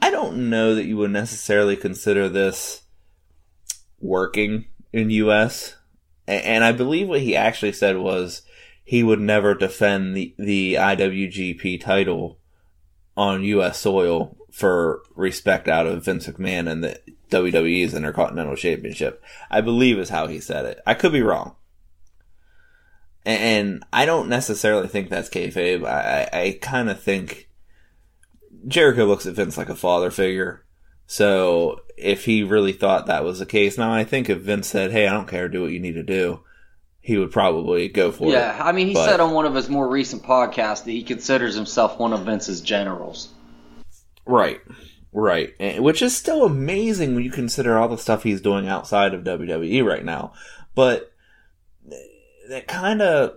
I don't know that you would necessarily consider this working in U.S. And I believe what he actually said was he would never defend the IWGP title on U.S. soil for respect out of Vince McMahon and the WWE's Intercontinental Championship, I believe is how he said it. I could be wrong. And I don't necessarily think that's kayfabe. I kind of think Jericho looks at Vince like a father figure. So if he really thought that was the case, now I think if Vince said, hey, I don't care, do what you need to do, he would probably go for it. Yeah, I mean, he said on one of his more recent podcasts that he considers himself one of Vince's generals. Right, right. And, which is still amazing when you consider all the stuff he's doing outside of WWE right now. But that kind of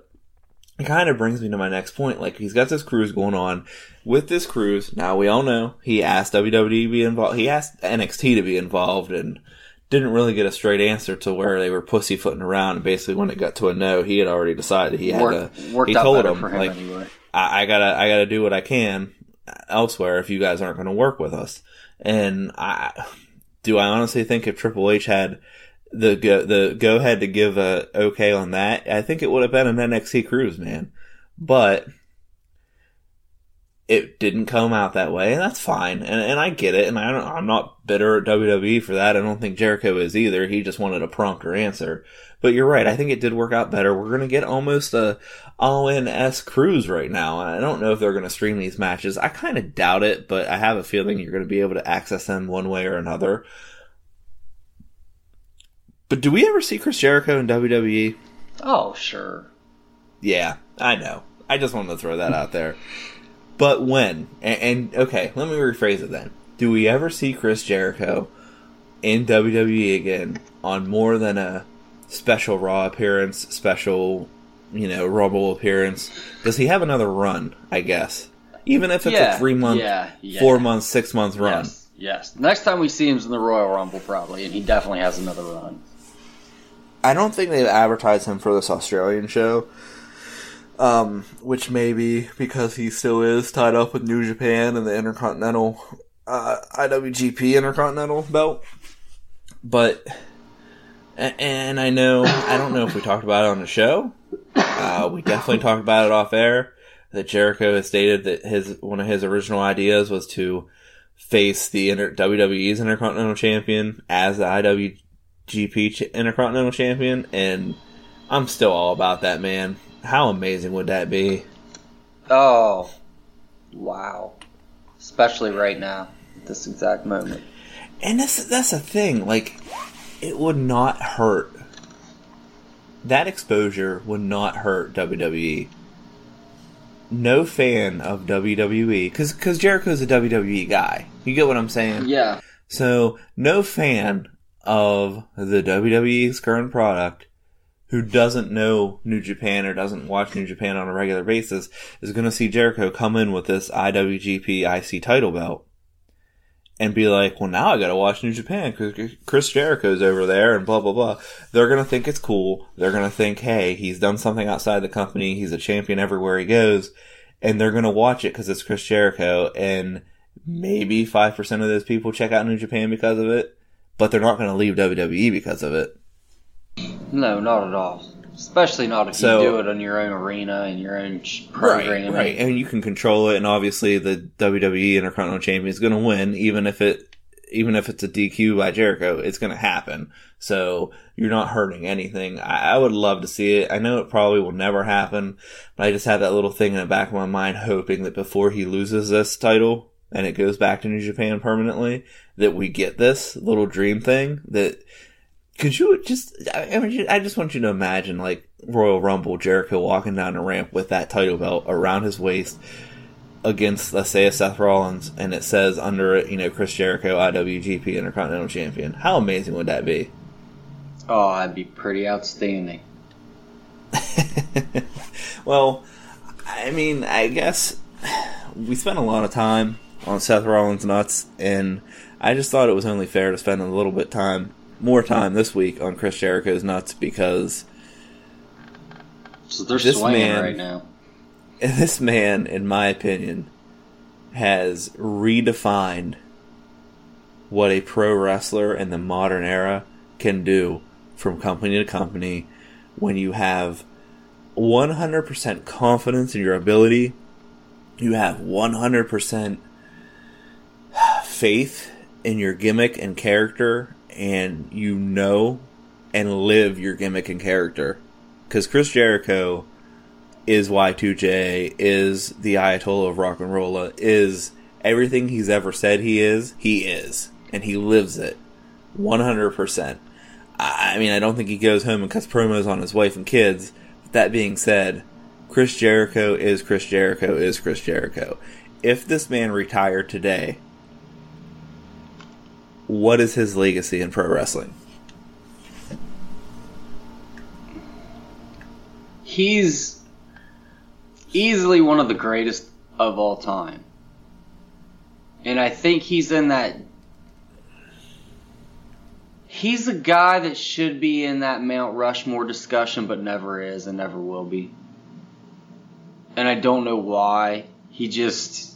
brings me to my next point. Like, he's got this cruise going on. With this cruise, now we all know he asked WWE to be involved. He asked NXT to be involved, and didn't really get a straight answer to where they were pussyfooting around. And basically, when it got to a no, he had already decided he had he told them, like, anyway. I gotta do what I can elsewhere if you guys aren't going to work with us. And I honestly think if Triple H had the go ahead to give a okay on that, I think it would have been an NXT cruise, man. But it didn't come out that way, and that's fine. And I get it, and I'm not bitter at WWE for that. I don't think Jericho is either. He just wanted a prompt or answer. But you're right. I think it did work out better. We're going to get almost a all-in-esque cruise right now. I don't know if they're going to stream these matches. I kind of doubt it, but I have a feeling you're going to be able to access them one way or another. But do we ever see Chris Jericho in WWE? Oh, sure. Yeah, I know. I just wanted to throw that out there. But when? And okay, let me rephrase it then. Do we ever see Chris Jericho in WWE again on more than a special Raw appearance, special, Rumble appearance? Does he have another run, I guess? Even if it's a 3-month, 4-month, 6-month run. Yes. Next time we see him is in the Royal Rumble probably, and he definitely has another run. I don't think they've advertised him for this Australian show. Which may be because he still is tied up with New Japan and the Intercontinental, IWGP Intercontinental belt. But, and I know, I don't know if we talked about it on the show. We definitely talked about it off air, that Jericho has stated that one of his original ideas was to face the WWE's Intercontinental Champion as the IWGP Intercontinental Champion, and I'm still all about that, man. How amazing would that be? Oh, wow. Especially right now, at this exact moment. And that's the thing. Like, it would not hurt. That exposure would not hurt WWE. No fan of WWE, because Jericho's a WWE guy. You get what I'm saying? Yeah. So, no fan of the WWE's current product who doesn't know New Japan or doesn't watch New Japan on a regular basis is going to see Jericho come in with this IWGP IC title belt and be like, well, now I got to watch New Japan because Chris Jericho's over there and blah, blah, blah. They're going to think it's cool. They're going to think, hey, he's done something outside the company. He's a champion everywhere he goes. And they're going to watch it because it's Chris Jericho. And maybe 5% of those people check out New Japan because of it, but they're not going to leave WWE because of it. No, not at all. Especially not if you do it on your own arena and your own programming. Right, and you can control it. And obviously, the WWE Intercontinental Champion is going to win, even if it's a DQ by Jericho, it's going to happen. So you're not hurting anything. I would love to see it. I know it probably will never happen, but I just have that little thing in the back of my mind, hoping that before he loses this title and it goes back to New Japan permanently, that we get this little dream thing that. Could you just, I just want you to imagine, like, Royal Rumble, Jericho walking down a ramp with that title belt around his waist against, let's say, a Seth Rollins, and it says under it, Chris Jericho, IWGP Intercontinental Champion. How amazing would that be? Oh, that'd be pretty outstanding. Well, I guess we spent a lot of time on Seth Rollins' nuts, and I just thought it was only fair to spend a little bit more time this week on Chris Jericho's nuts, because so they're swaying right now. This man, in my opinion, has redefined what a pro wrestler in the modern era can do from company to company when you have 100% confidence in your ability, you have 100% faith in your gimmick and character, and you know and live your gimmick and character. Because Chris Jericho is Y2J, is the Ayatollah of rock and roll, is everything he's ever said he is. And he lives it 100%. I mean, I don't think he goes home and cuts promos on his wife and kids. But that being said, Chris Jericho is Chris Jericho is Chris Jericho. If this man retired today, what is his legacy in pro wrestling? He's easily one of the greatest of all time. And I think he's in that... He's a guy that should be in that Mount Rushmore discussion, but never is and never will be. And I don't know why. He just...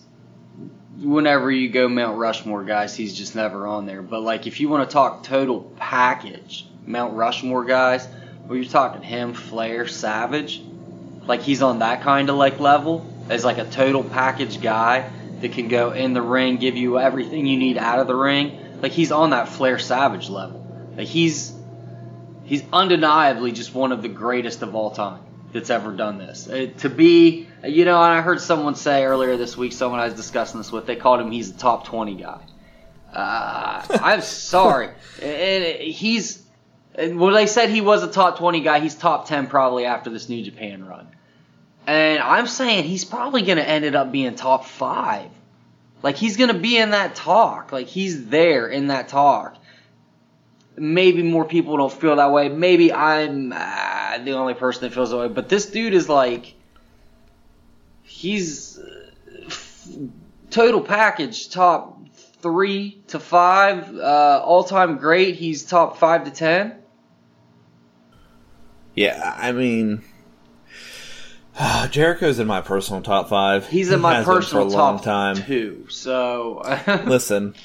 Whenever you go Mount Rushmore, guys, he's just never on there. But, like, if you want to talk total package, Mount Rushmore guys... Well, you're talking him, Flair, Savage. Like, he's on that kind of, like, level. As, like, a total package guy that can go in the ring, give you everything you need out of the ring. Like, he's on that Flair, Savage level. Like, he's undeniably just one of the greatest of all time that's ever done this. To be, you know, and I heard someone say earlier this week, someone I was discussing this with, they called him, he's the top 20 guy. I'm sorry. And well, they said he was a top 20 guy. He's top 10 probably after this New Japan run. And I'm saying he's probably going to end up being top 5. Like, he's going to be in that talk. Like, he's there in that talk. Maybe more people don't feel that way. Maybe I'm the only person that feels that way. But this dude is like... He's... total package, top 3 to 5, all-time great. He's top 5 to 10. Yeah, I mean, Jericho's in my personal top 5. He's in my personal top 2. So listen,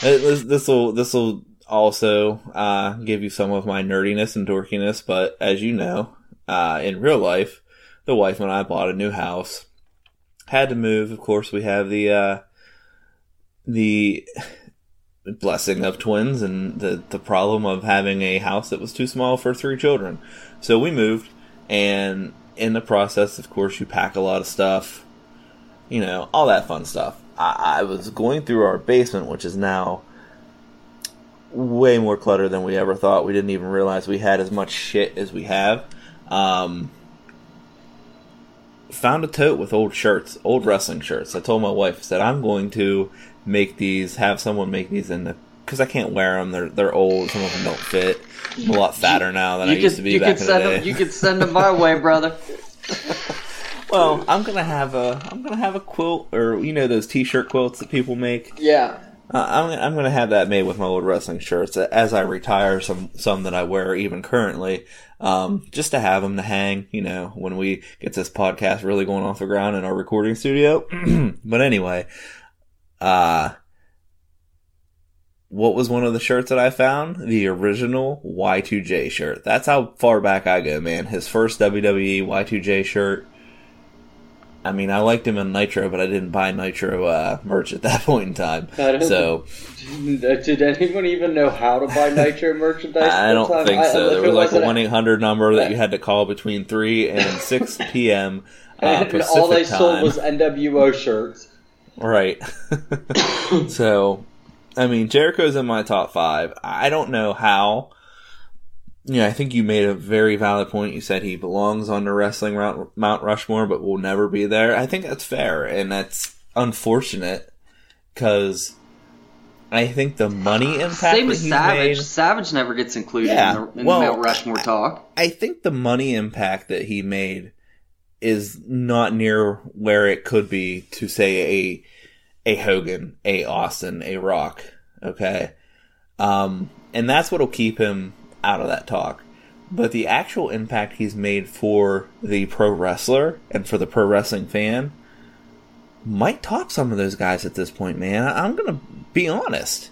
this will also give you some of my nerdiness and dorkiness. But as you know, in real life, the wife and I bought a new house, had to move. Of course, we have the blessing of twins and the problem of having a house that was too small for 3 children. So we moved, and in the process, of course, you pack a lot of stuff, you know, all that fun stuff. I was going through our basement, which is now way more clutter than we ever thought. We didn't even realize we had as much shit as we have. Found a tote with old shirts, old wrestling shirts. I told my wife, I said, I'm going to make these, have someone make these in the, because I can't wear them. They're old. Some of them don't fit. I'm a lot fatter now than I used to be back in the day. You could send them my way, brother. Well, I'm gonna have a quilt, or you know those T-shirt quilts that people make. Yeah. I'm gonna have that made with my old wrestling shirts as I retire some that I wear even currently, just to have them to hang. You know, when we get this podcast really going off the ground in our recording studio. But anyway. What was one of the shirts that I found? The original Y2J shirt. That's how far back I go, man. His first WWE Y2J shirt. I mean, I liked him in Nitro, but I didn't buy Nitro merch at that point in time. So, did anyone even know how to buy Nitro merchandise? I don't think so. There was like a 1-800 number that you had to call between 3 and 6 p.m. And all they sold was NWO shirts. Right. So, I mean, Jericho's in my top 5. I don't know how. Yeah, I think you made a very valid point. You said he belongs on the wrestling Mount Rushmore, but will never be there. I think that's fair, and that's unfortunate, because I think the money impact same as Savage. Savage never gets included in the Mount Rushmore talk. I think the money impact that he made is not near where it could be to, say, a Hogan, a Austin, a Rock, okay? And that's what'll keep him out of that talk. But the actual impact he's made for the pro wrestler and for the pro wrestling fan might top some of those guys at this point, man. I'm going to be honest.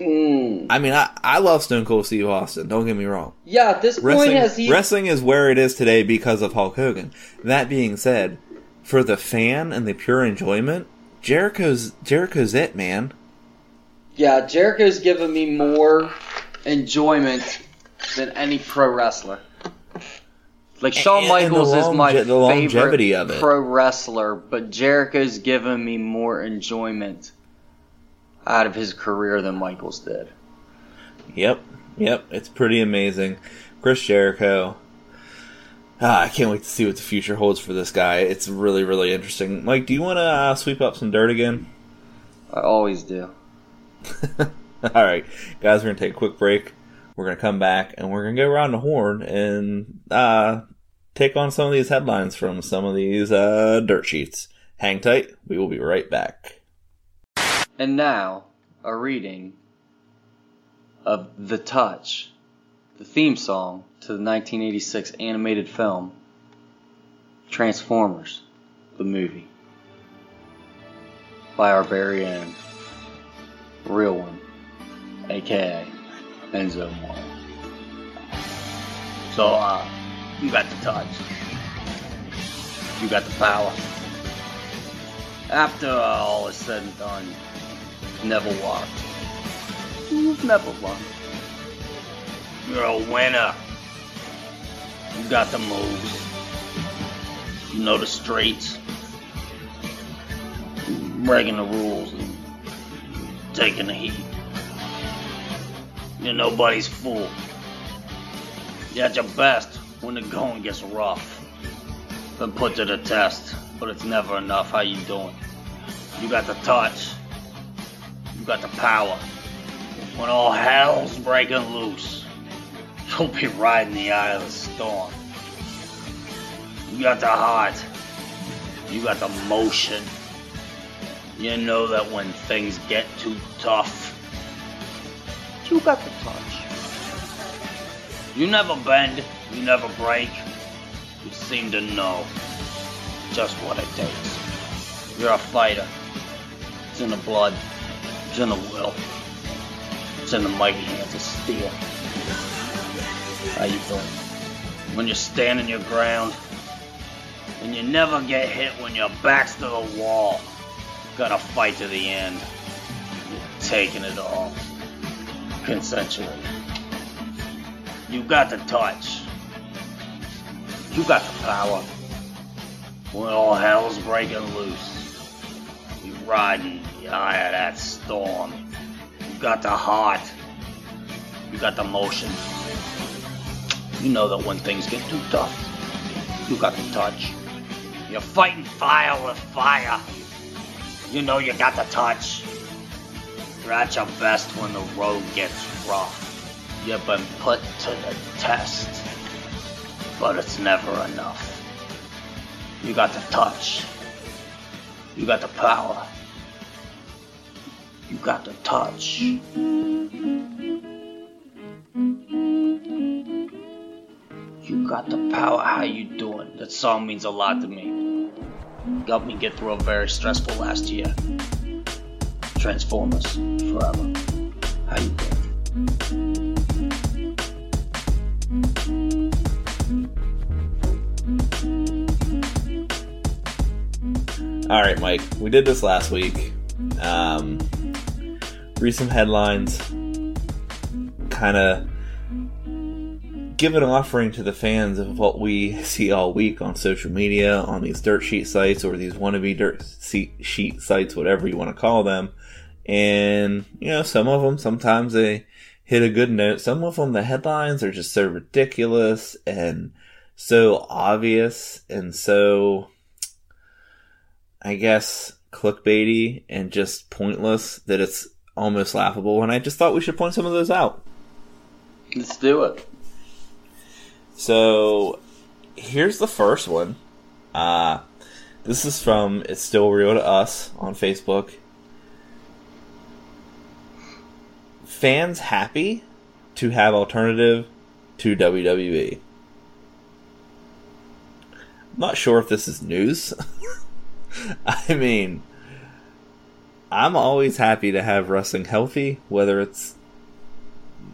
I mean, I love Stone Cold Steve Austin. Don't get me wrong. Yeah, at this point, wrestling is where it is today because of Hulk Hogan. That being said, for the fan and the pure enjoyment, Jericho's it, man. Yeah, Jericho's given me more enjoyment than any pro wrestler. Like, Shawn Michaels is my favorite pro wrestler, but Jericho's given me more enjoyment out of his career than Michaels did. Yep. It's pretty amazing. Chris Jericho. I can't wait to see what the future holds for this guy. It's really, really interesting. Mike, do you want to sweep up some dirt again? I always do. All right, guys, we're going to take a quick break. We're going to come back, and we're going to go around the horn and take on some of these headlines from some of these dirt sheets. Hang tight. We will be right back. And now, a reading of The Touch, the theme song to the 1986 animated film Transformers, the movie, by our very own Real One, a.k.a. Enzo Moore. So, you got the touch. You got the power. After all is said and done, never walked. You've never walked. You're a winner. You got the moves. You know the streets. Breaking the rules and taking the heat. You're nobody's fool. You're at your best when the going gets rough. Been put to the test, but it's never enough. How you doing? You got the touch. You got the power. When all hell's breaking loose, you'll be riding the eye of the storm. You got the heart. You got the motion. You know that when things get too tough, you got the touch. You never bend. You never break. You seem to know just what it takes. You're a fighter. It's in the blood. It's in the will. It's in the mighty hands of steel. How you doing? When you're standing your ground, and you never get hit when your back's to the wall, gotta fight to the end. You're taking it all. Consensually. You got the touch. You got the power. When all hell's breaking loose, you riding the eye of that storm. You got the heart. You got the motion. You know that when things get too tough, you got the touch. You're fighting fire with fire. You know you got the touch. You're at your best when the road gets rough. You've been put to the test, but it's never enough. You got the touch. You got the power. You got the touch. You got the power. How you doing? That song means a lot to me. It helped me get through a very stressful last year. Transformers forever. How you doing? All right, Mike. We did this last week. Recent headlines kind of give an offering to the fans of what we see all week on social media, on these dirt sheet sites or these wannabe dirt sheet sites, whatever you want to call them. And, you know, some of them, sometimes they hit a good note. Some of them, the headlines are just so ridiculous and so obvious and so, I guess, clickbaity and just pointless that it's almost laughable. And I just thought we should point some of those out. Let's do it. So, here's the first one. This is from It's Still Real to Us on Facebook. Fans happy to have alternative to WWE. I'm not sure if this is news. I mean, I'm always happy to have wrestling healthy, whether it's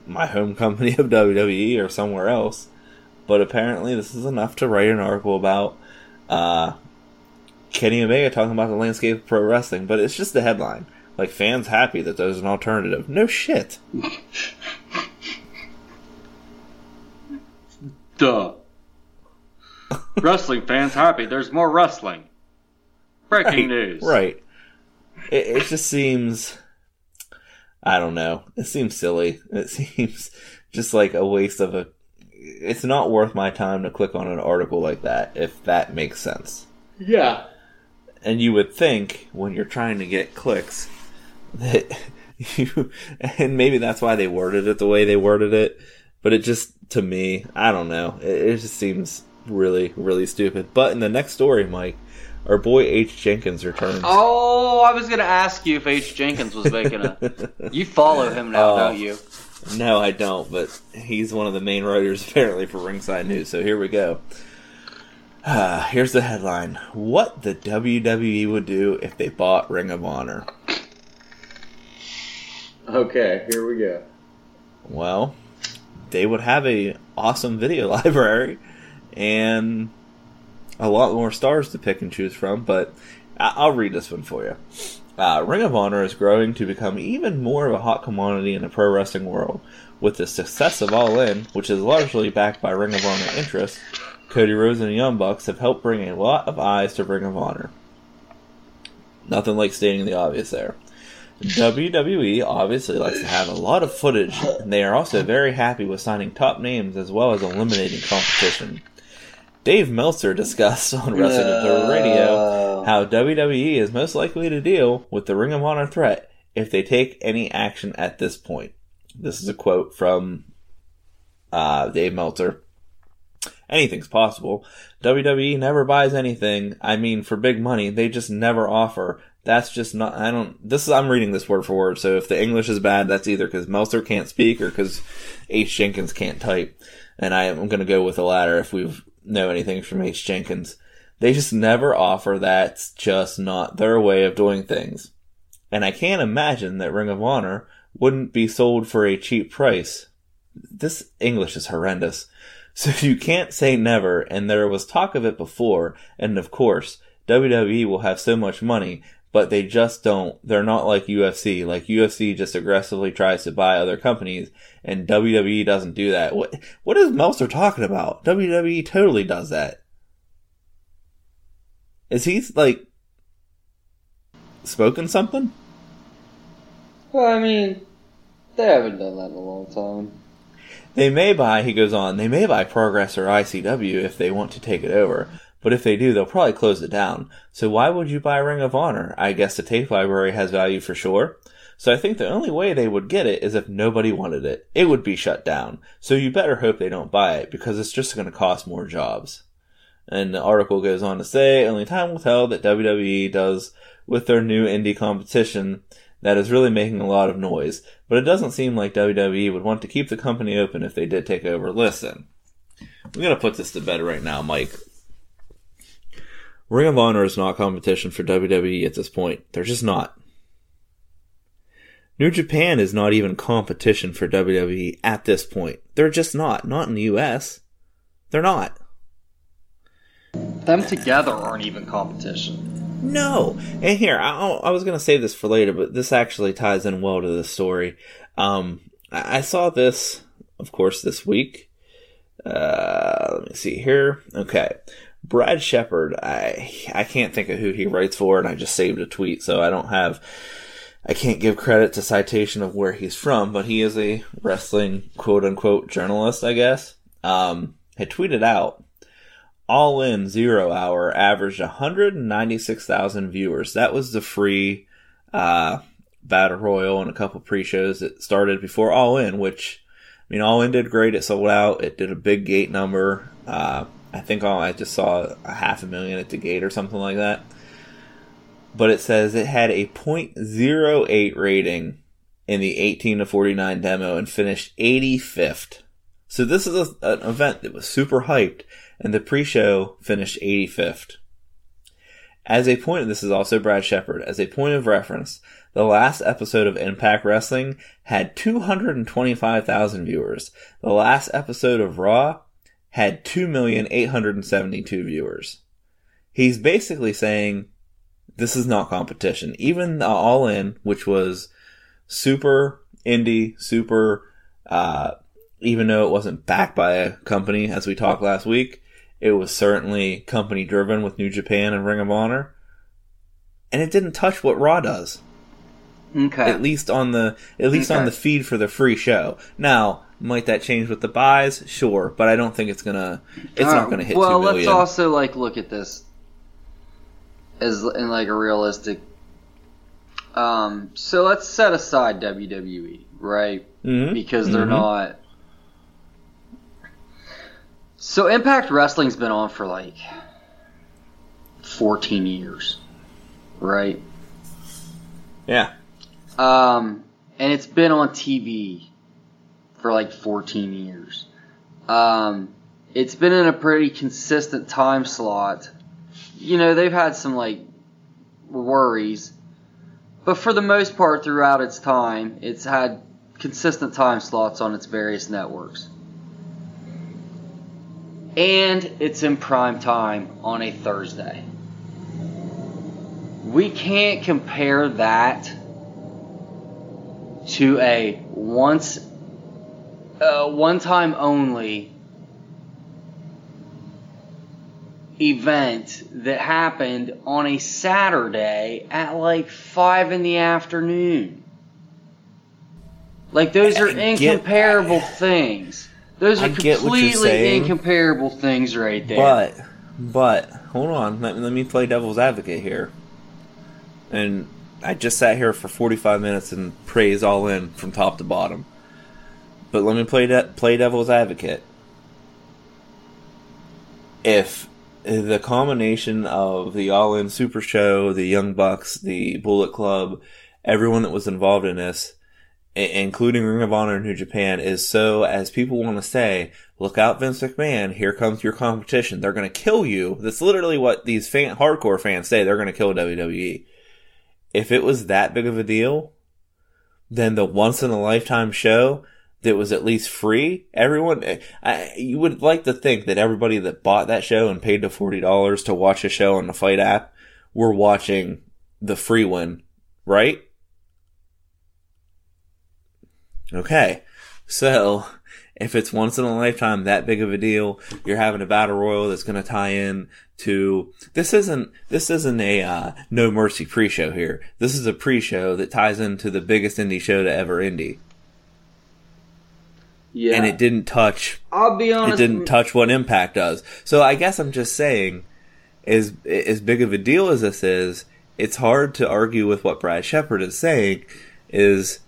my home company of WWE or somewhere else. But apparently this is enough to write an article about Kenny Omega talking about the landscape of pro wrestling. But it's just the headline. Like, fans happy that there's an alternative. No shit. Duh. Wrestling fans happy there's more wrestling. Breaking news. Right. It just seems... I don't know. It seems silly. It seems just like a waste of a... It's not worth my time to click on an article like that, if that makes sense. Yeah. And you would think, when you're trying to get clicks, that you... And maybe that's why they worded it the way they worded it. But it just, to me, I don't know. It just seems really, really stupid. But in the next story, Mike, our boy H. Jenkins returns. Oh, I was going to ask you if H. Jenkins was making a... You follow him now, don't you? No, I don't, but he's one of the main writers, apparently, for Ringside News, so here we go. Here's the headline. What the WWE would do if they bought Ring of Honor. Okay, here we go. Well, they would have an awesome video library, and... a lot more stars to pick and choose from, but I'll read this one for you. Ring of Honor is growing to become even more of a hot commodity in the pro wrestling world. With the success of All In, which is largely backed by Ring of Honor interest, Cody Rhodes and the Young Bucks have helped bring a lot of eyes to Ring of Honor. Nothing like stating the obvious there. WWE obviously likes to have a lot of footage, and they are also very happy with signing top names as well as eliminating competition. Dave Meltzer discussed on Wrestling Observer Radio how WWE is most likely to deal with the Ring of Honor threat if they take any action at this point. This is a quote from Dave Meltzer. Anything's possible. WWE never buys anything. I mean, for big money, they just never offer. That's just not... I'm reading this word for word, so if the English is bad, that's either because Meltzer can't speak or because H. Jenkins can't type. And I'm going to go with the latter if we've... know anything from H. Jenkins. They just never offer. That's just not their way of doing things. And I can't imagine that Ring of Honor wouldn't be sold for a cheap price. This English is horrendous. So you can't say never, and there was talk of it before, and of course, WWE will have so much money, but they just don't. They're not like UFC. Like, UFC just aggressively tries to buy other companies, and WWE doesn't do that. What is Meltzer talking about? WWE totally does that. Is he, like, spoken something? Well, I mean, they haven't done that in a long time. They may buy Progress or ICW if they want to take it over. But if they do, they'll probably close it down. So why would you buy Ring of Honor? I guess the tape library has value for sure. So I think the only way they would get it is if nobody wanted it. It would be shut down. So you better hope they don't buy it, because it's just going to cost more jobs. And the article goes on to say, only time will tell that WWE does with their new indie competition that is really making a lot of noise. But it doesn't seem like WWE would want to keep the company open if they did take over. Listen, we're going to put this to bed right now, Mike. Ring of Honor is not competition for WWE at this point. They're just not. New Japan is not even competition for WWE at this point. They're just not. Not in the US. They're not. Them together aren't even competition. No. And here, I was going to save this for later, but this actually ties in well to this story. I saw this, of course, this week. Let me see here. Okay. Brad Shepard, I can't think of who he writes for, and I just saved a tweet, so I can't give credit to citation of where he's from, but he is a wrestling quote-unquote journalist, I guess. Had tweeted out, All In 0 Hour averaged 196,000 viewers. That was the free Battle Royal and a couple pre-shows that started before All In, which, I mean, All In did great. It sold out. It did a big gate number. I think I just saw $500,000 at the gate or something like that. But it says it had a .08 rating in the 18 to 49 demo and finished 85th. So this is an event that was super hyped, and the pre-show finished 85th. As a point, this is also Brad Shepard, as a point of reference, the last episode of Impact Wrestling had 225,000 viewers. The last episode of Raw had 2,872,000 viewers. He's basically saying this is not competition. Even the All In, which was super indie, even though it wasn't backed by a company, as we talked last week, it was certainly company driven with New Japan and Ring of Honor. And it didn't touch what Raw does. Okay. At least on the feed for the free show. Now, might that change with the buys? Sure, but I don't think it's not gonna hit 2 million. Well, let's also look at this as in a realistic. So let's set aside WWE, right? Mm-hmm. Because they're not. So Impact Wrestling's been on for 14 years, right? Yeah. And it's been on TV for 14 years. It's been in a pretty consistent time slot. You know, they've had some worries, but for the most part throughout its time, it's had consistent time slots on its various networks. And it's in prime time on a Thursday. We can't compare that to a one-time only event that happened on a Saturday at 5 in the afternoon. Those are incomparable things. Those are completely incomparable things right there. But hold on. Let me play devil's advocate here. And I just sat here for 45 minutes and praised All In from top to bottom. But let me play devil's advocate. If the combination of the All In Super Show, the Young Bucks, the Bullet Club, everyone that was involved in this, including Ring of Honor and New Japan, is so, as people want to say, look out, Vince McMahon, here comes your competition. They're going to kill you. That's literally what these hardcore fans say. They're going to kill WWE. If it was that big of a deal, then the once-in-a-lifetime show that was at least free, you would like to think that everybody that bought that show and paid the $40 to watch a show on the Fight app were watching the free one, right? Okay, so if it's once in a lifetime that big of a deal, you're having a battle royal that's going to tie in to this isn't a No Mercy pre-show here. This is a pre-show that ties into the biggest indie show to ever indie. Yeah, and it didn't touch. I'll be honest. It didn't touch what Impact does. So I guess I'm just saying, as big of a deal as this is, it's hard to argue with what Brad Shepard is saying. It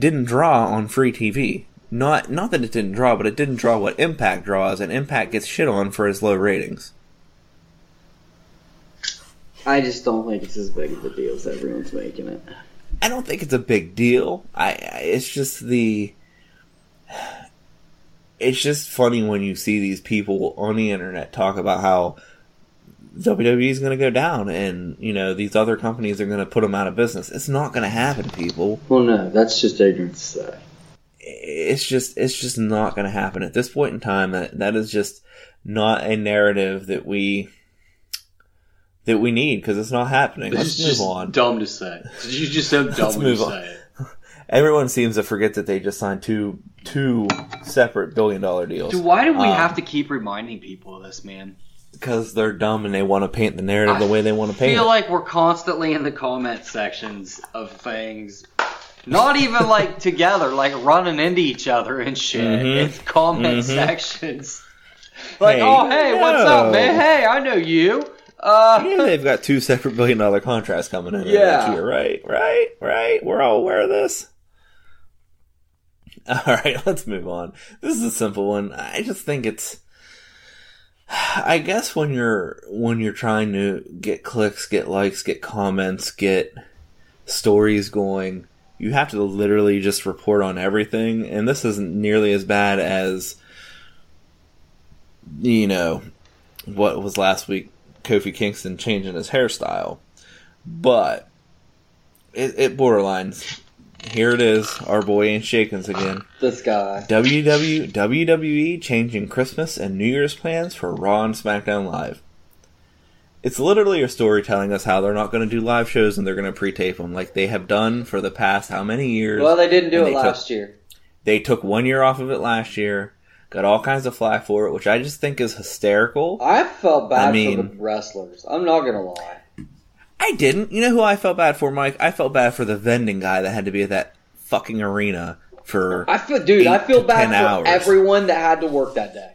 didn't draw on free TV. Not that it didn't draw, but it didn't draw what Impact draws, and Impact gets shit on for its low ratings. I just don't think it's as big of a deal as everyone's making it. I don't think it's a big deal. It's just it's just funny when you see these people on the internet talk about how WWE is going to go down, and these other companies are going to put them out of business. It's not going to happen, people. Well, no, that's just ignorance to say. It's just not going to happen at this point in time. That is just not a narrative that we need, because it's not happening. Let's move on. Dumb to say. You just so dumb when you say it. Everyone seems to forget that they just signed two separate $1 billion deals. Dude, why do we have to keep reminding people of this, man? Because they're dumb and they want to paint the narrative the way they want to paint it. I feel like we're constantly in the comment sections of things, not even together, running into each other and shit. Mm-hmm. It's comment sections. What's up, man? Hey, I know you. They've got two separate $1 billion contracts coming in next year, right? Right? We're all aware of this. All right, let's move on. This is a simple one. I just think it's... I guess when you're trying to get clicks, get likes, get comments, get stories going, you have to literally just report on everything. And this isn't nearly as bad as, you know, what was last week, Kofi Kingston changing his hairstyle. But it borderlines. Here it is, our boy H. Jenkins again. This guy. WWE changing Christmas and New Year's plans for Raw and SmackDown Live. It's literally a story telling us how they're not going to do live shows and they're going to pre-tape them like they have done for the past how many years. Well, they didn't do it last year. They took 1 year off of it last year, got all kinds of flack for it, which I just think is hysterical. I felt bad for the wrestlers. I'm not going to lie. I didn't. You know who I felt bad for, Mike? I felt bad for the vending guy that had to be at that fucking arena for 8 to 10 hours. For everyone that had to work that day.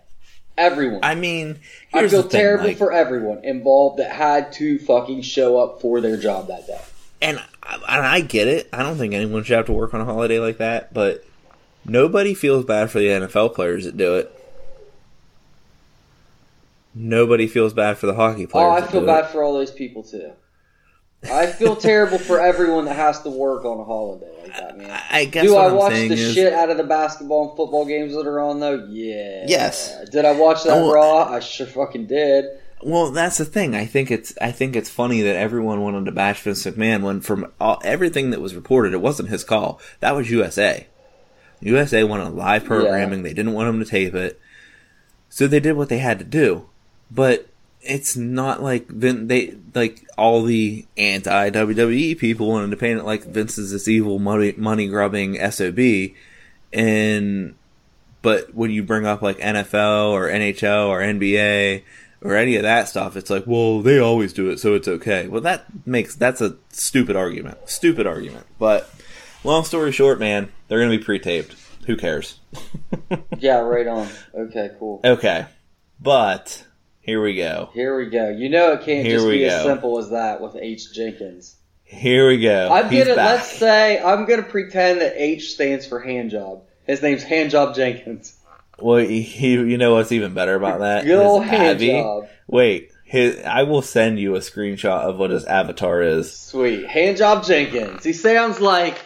Everyone. I mean, I feel terrible for everyone involved that had to fucking show up for their job that day. And I get it. I don't think anyone should have to work on a holiday like that, but nobody feels bad for the NFL players that do it. Nobody feels bad for the hockey players. Oh, I feel bad for all those people too. I feel terrible for everyone that has to work on a holiday like that, man. I guess do what I I'm watch the is, shit out of the basketball and football games that are on, though? Yeah. Yes. Did I watch that Raw? I sure fucking did. Well, that's the thing. I think it's funny that everyone went on to bash Vince McMahon when everything that was reported, it wasn't his call. That was USA. USA wanted live programming. Yeah. They didn't want him to tape it. So they did what they had to do. But it's not like all the anti-WWE people wanted to paint it like Vince is this evil money-grubbing SOB. But when you bring up like NFL or NHL or NBA or any of that stuff, it's like, well, they always do it, so it's okay. Well, that's a stupid argument. Stupid argument. But long story short, man, they're going to be pre-taped. Who cares? Yeah, right on. Okay, cool. Okay. But Here we go. You know it can't just be as simple as that with H. Jenkins. Here we go. Let's say I'm gonna pretend that H stands for handjob. His name's Handjob Jenkins. Well, you know what's even better about that? Good old handjob. Wait, I will send you a screenshot of what his avatar is. Sweet, Handjob Jenkins. He sounds like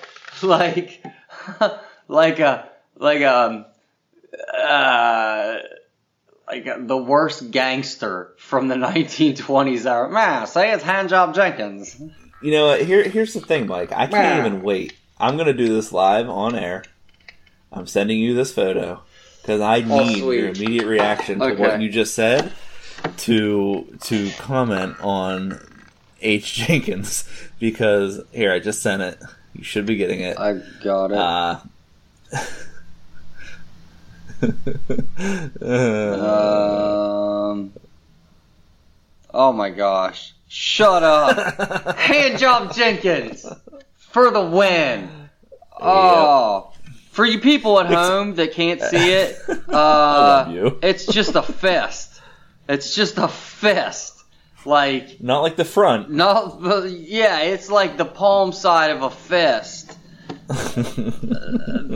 the worst gangster from the 1920s era. Man, say it's Handjob Jenkins. You know, here's the thing, Mike. I can't even wait. I'm going to do this live on air. I'm sending you this photo because I need your immediate reaction to what you just said to comment on H. Jenkins because, here, I just sent it. You should be getting it. I got it. Oh my gosh. Shut up. Handjob Jenkins for the win. Oh. Yep. For you people at home that can't see it, I love you. It's just a fist. It's just a fist. Like, not like the front. No, yeah, it's like the palm side of a fist.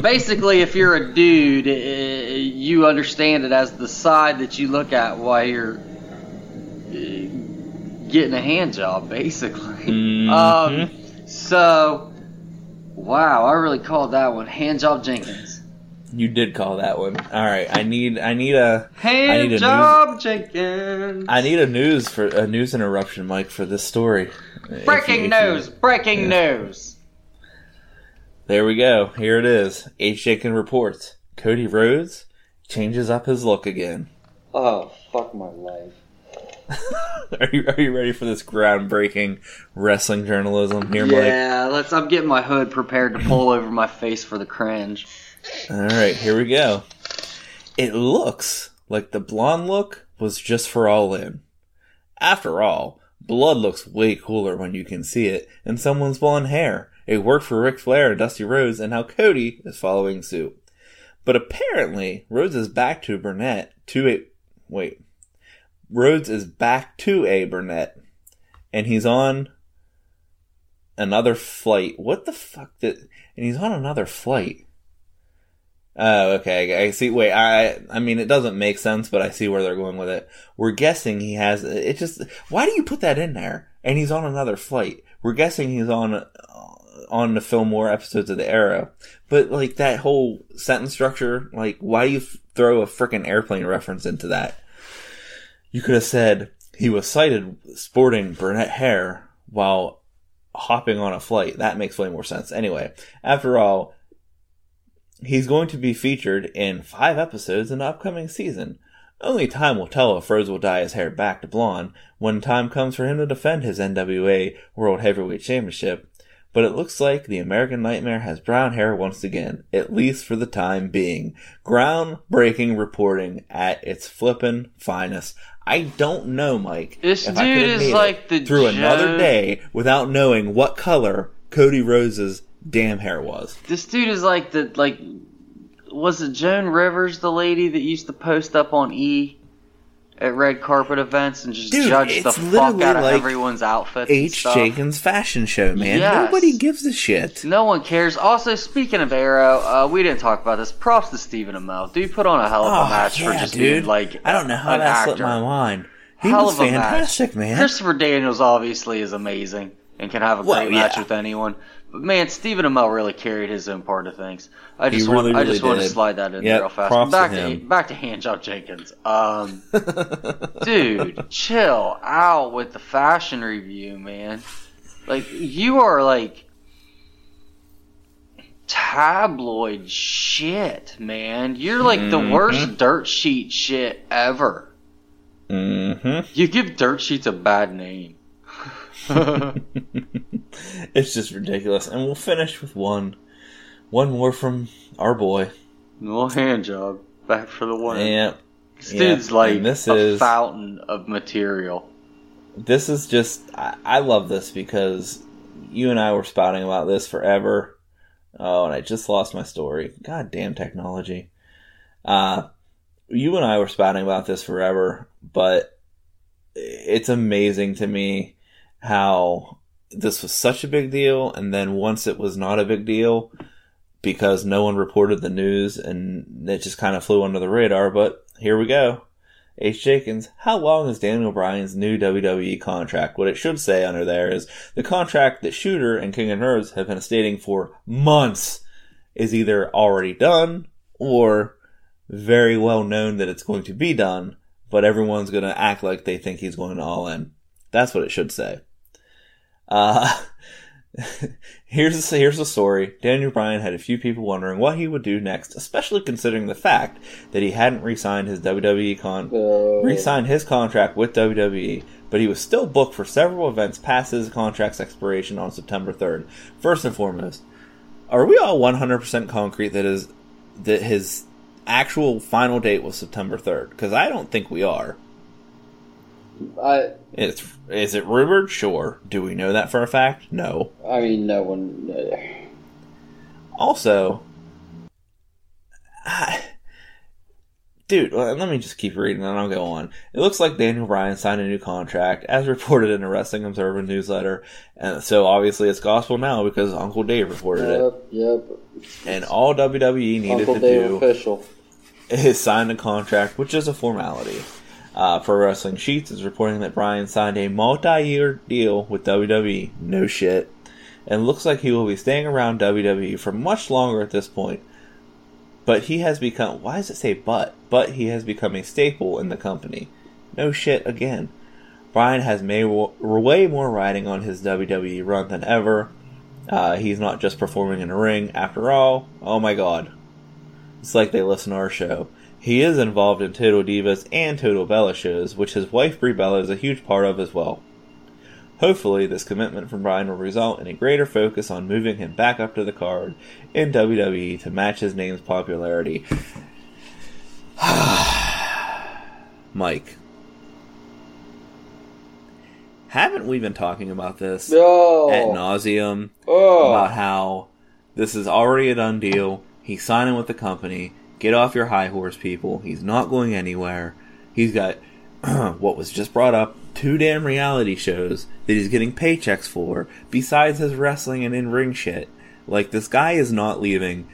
Basically, if you're a dude, you understand it as the side that you look at while you're getting a hand job, basically. Mm-hmm. Wow, I really called that one Handjob Jenkins. You did call that one. All right, I need a Handjob Jenkins. I need a news interruption, Mike, for this story. Breaking news. There we go. Here it is. H. Jenkins reports. Cody Rhodes changes up his look again. Oh, fuck my life. Are you ready for this groundbreaking wrestling journalism here, Mike? Yeah, I'm getting my hood prepared to pull over my face for the cringe. All right, here we go. It looks like the blonde look was just for All In. After all, blood looks way cooler when you can see it in someone's blonde hair. It worked for Ric Flair and Dusty Rhodes, and now Cody is following suit. But apparently, Rhodes is back to a brunette, and he's on another flight. What the fuck? And he's on another flight. Oh, okay. I see. Wait, I mean, it doesn't make sense, but I see where they're going with it. We're guessing he has... It just... Why do you put that in there? And he's on another flight. We're guessing he's on to film more episodes of The Arrow. But, like, that whole sentence structure, like, why do you throw a frickin' airplane reference into that? You could have said, he was sighted sporting brunette hair while hopping on a flight. That makes way more sense. Anyway, after all... He's going to be featured in 5 episodes in the upcoming season. Only time will tell if Rhodes will dye his hair back to blonde when time comes for him to defend his NWA World Heavyweight Championship. But it looks like the American Nightmare has brown hair once again, at least for the time being. Groundbreaking reporting at its flippin' finest. I don't know, Mike. This dude is like the through another day without knowing what color Cody Rhodes's damn hair was. This dude is like the, like, was it Joan Rivers, the lady that used to post up on E at red carpet events and just judge the fuck out of like everyone's outfits? H. Jenkins fashion show, man. Yes. Nobody gives a shit. No one cares. Also, speaking of Arrow, we didn't talk about this. Props to Stephen Amell. Dude put on a hell of a match for just dude. Like, I don't know how that slipped my mind. He hell was fantastic, man. Christopher Daniels obviously is amazing and can have a great match with anyone. But man, Stephen Amell really carried his own part of things. I just want to slide that in there real fast. Back to Handjob Jenkins. Dude, chill out with the fashion review, man. Like, you are like tabloid shit, man. You're like the worst dirt sheet shit ever. Mm-hmm. You give dirt sheets a bad name. It's just ridiculous. And we'll finish with one more from our boy. Little hand job back for the one. Yeah, this dude's like this is a fountain of material. This is just I love this because you and I were spouting about this forever. Oh, and I just lost my story. Goddamn technology. You and I were spouting about this forever, but it's amazing to me how this was such a big deal, and then once it was not a big deal because no one reported the news and it just kind of flew under the radar. But here we go. H. Jenkins, how long is Daniel Bryan's new WWE contract? What it should say under there is the contract that Shooter and King of Nerves have been stating for months is either already done or very well known that it's going to be done, but everyone's going to act like they think he's going to All In. That's what it should say. Here's the story. Daniel Bryan had a few people wondering what he would do next, especially considering the fact that he hadn't re-signed his contract with WWE, but he was still booked for several events past his contract's expiration on September 3rd. First and foremost, are we all 100% concrete that his actual final date was September 3rd? Because I don't think we are. Is it rumored? Sure. Do we know that for a fact? No. I mean, no one... Also, dude, let me just keep reading and I'll go on. It looks like Daniel Bryan signed a new contract, as reported in a Wrestling Observer newsletter, and so obviously it's gospel now because Uncle Dave reported it. Yep. And all WWE needed Uncle to Dave do official. Is sign a contract, which is a formality. Pro Wrestling Sheets is reporting that Bryan signed a multi-year deal with WWE. No shit. And looks like he will be staying around WWE for much longer at this point. But he has become... Why does it say but? But he has become a staple in the company. No shit again. Bryan has way more riding on his WWE run than ever. He's not just performing in a ring. After all, oh my god. It's like they listen to our show. He is involved in Total Divas and Total Bella shows, which his wife Brie Bella is a huge part of as well. Hopefully, this commitment from Bryan will result in a greater focus on moving him back up to the card in WWE to match his name's popularity. Mike. Haven't we been talking about this ad nauseum? About how this is already a done deal, he's signing with the company... Get off your high horse, people. He's not going anywhere. He's got, what was just brought up, 2 damn reality shows that he's getting paychecks for, besides his wrestling and in-ring shit. Like, this guy is not leaving.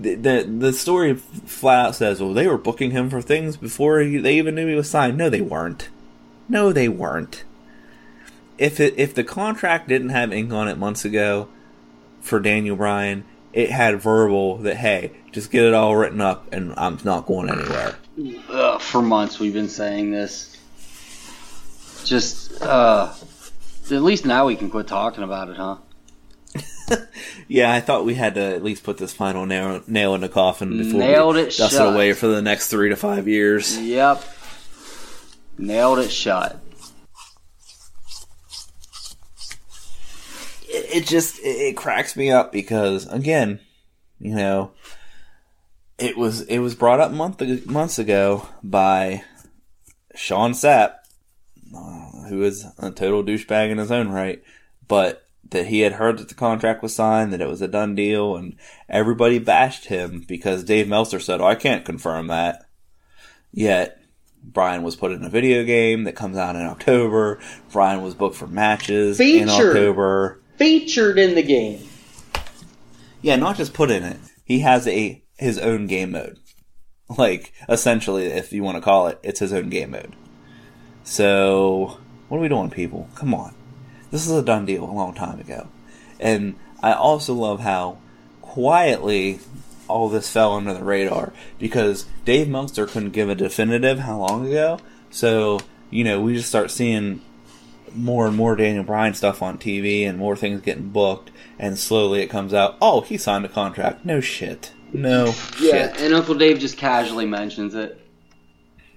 The story flat out says, well, they were booking him for things before they even knew he was signed. No, they weren't. No, they weren't. If the contract didn't have ink on it months ago for Daniel Bryan, it had verbal that, hey, just get it all written up and I'm not going anywhere. For months we've been saying this. Just, at least now we can quit talking about it, huh? Yeah, I thought we had to at least put this final nail in the coffin before we dust it away for the next 3 to 5 years. Yep. Nailed it shut. It cracks me up because, again, you know, it was brought up months ago by Sean Sapp, who is a total douchebag in his own right, but that he had heard that the contract was signed, that it was a done deal, and everybody bashed him because Dave Meltzer said, oh, I can't confirm that. Yet, Bryan was put in a video game that comes out in October. Bryan was booked for matches in October. Featured in the game. Yeah, not just put in it. He has his own game mode. Like, essentially, if you want to call it, it's his own game mode. So, what are we doing, people? Come on. This is a done deal a long time ago. And I also love how quietly all this fell under the radar because Dave Meltzer couldn't give a definitive how long ago. So, you know, we just start seeing more and more Daniel Bryan stuff on TV and more things getting booked. And slowly it comes out, oh, he signed a contract. No shit. Yeah, and Uncle Dave just casually mentions it.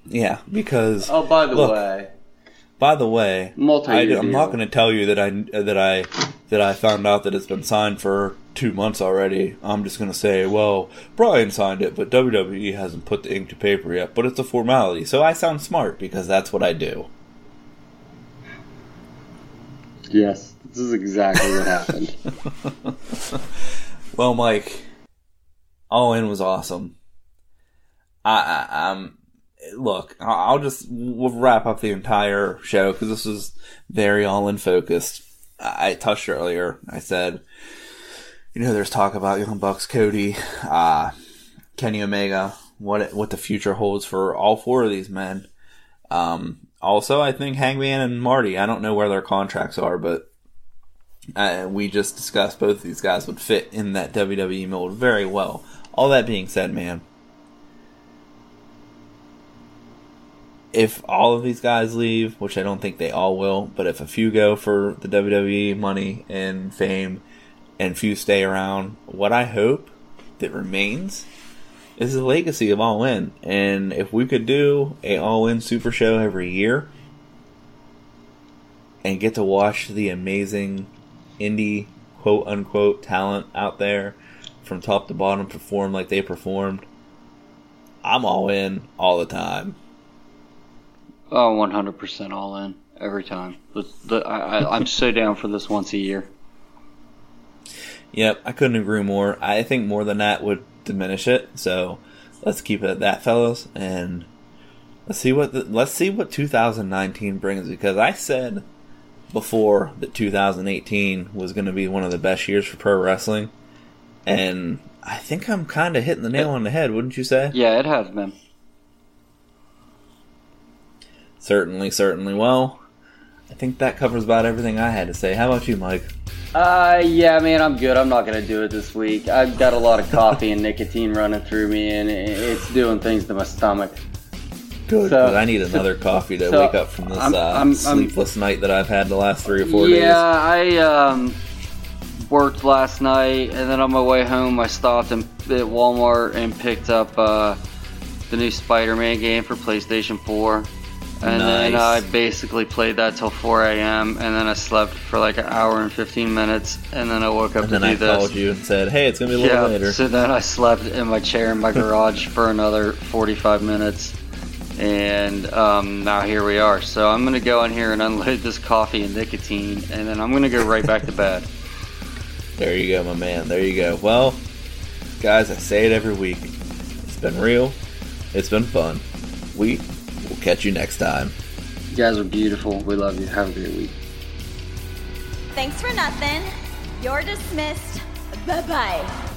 Yeah, because... Oh, by the way, I'm not going to tell you that I found out that it's been signed for 2 months already. I'm just going to say, well, Bryan signed it, but WWE hasn't put the ink to paper yet. But it's a formality, so I sound smart because that's what I do. Yes, this is exactly what happened. Well, Mike, All In was awesome. Look, I'll just wrap up the entire show because this was very all-in focused. I touched earlier. I said, you know, there's talk about Young Bucks, Cody, Kenny Omega, what the future holds for all four of these men. Also, I think Hangman and Marty, I don't know where their contracts are, but we just discussed both of these guys would fit in that WWE mold very well. All that being said, man, if all of these guys leave, which I don't think they all will, but if a few go for the WWE money and fame and few stay around, what I hope that remains is the legacy of All In. And if we could do a All In Super Show every year and get to watch the amazing indie quote-unquote talent out there from top to bottom perform like they performed, I'm all in all the time. Oh, 100% all in every time. I'm so down for this once a year. Yep, I couldn't agree more. I think more than that would diminish it. So let's keep it at that, fellas, and let's see what 2019 brings. Because I said before that 2018 was going to be one of the best years for pro wrestling, and I think I'm kind of hitting the nail on the head. Wouldn't you say? Yeah, it has been. Certainly. Well, I think that covers about everything I had to say. How about you, Mike? Yeah, man, I'm good. I'm not going to do it this week. I've got a lot of coffee and nicotine running through me, and it's doing things to my stomach. Good, because I need another coffee to wake up from this sleepless night that I've had the last 3 or 4 days. Yeah, I worked last night, and then on my way home, I stopped at Walmart and picked up the new Spider-Man game for PlayStation 4. And nice. Then I basically played that till 4 a.m. And then I slept for like an hour and 15 minutes. And then I woke up to do this. And then I called you and said, hey, it's going to be a little later. So then I slept in my chair in my garage for another 45 minutes. And now here we are. So I'm going to go in here and unload this coffee and nicotine. And then I'm going to go right back to bed. There you go, my man. There you go. Well, guys, I say it every week. It's been real. It's been fun. We'll catch you next time. You guys are beautiful. We love you. Have a great week. Thanks for nothing. You're dismissed. Bye-bye.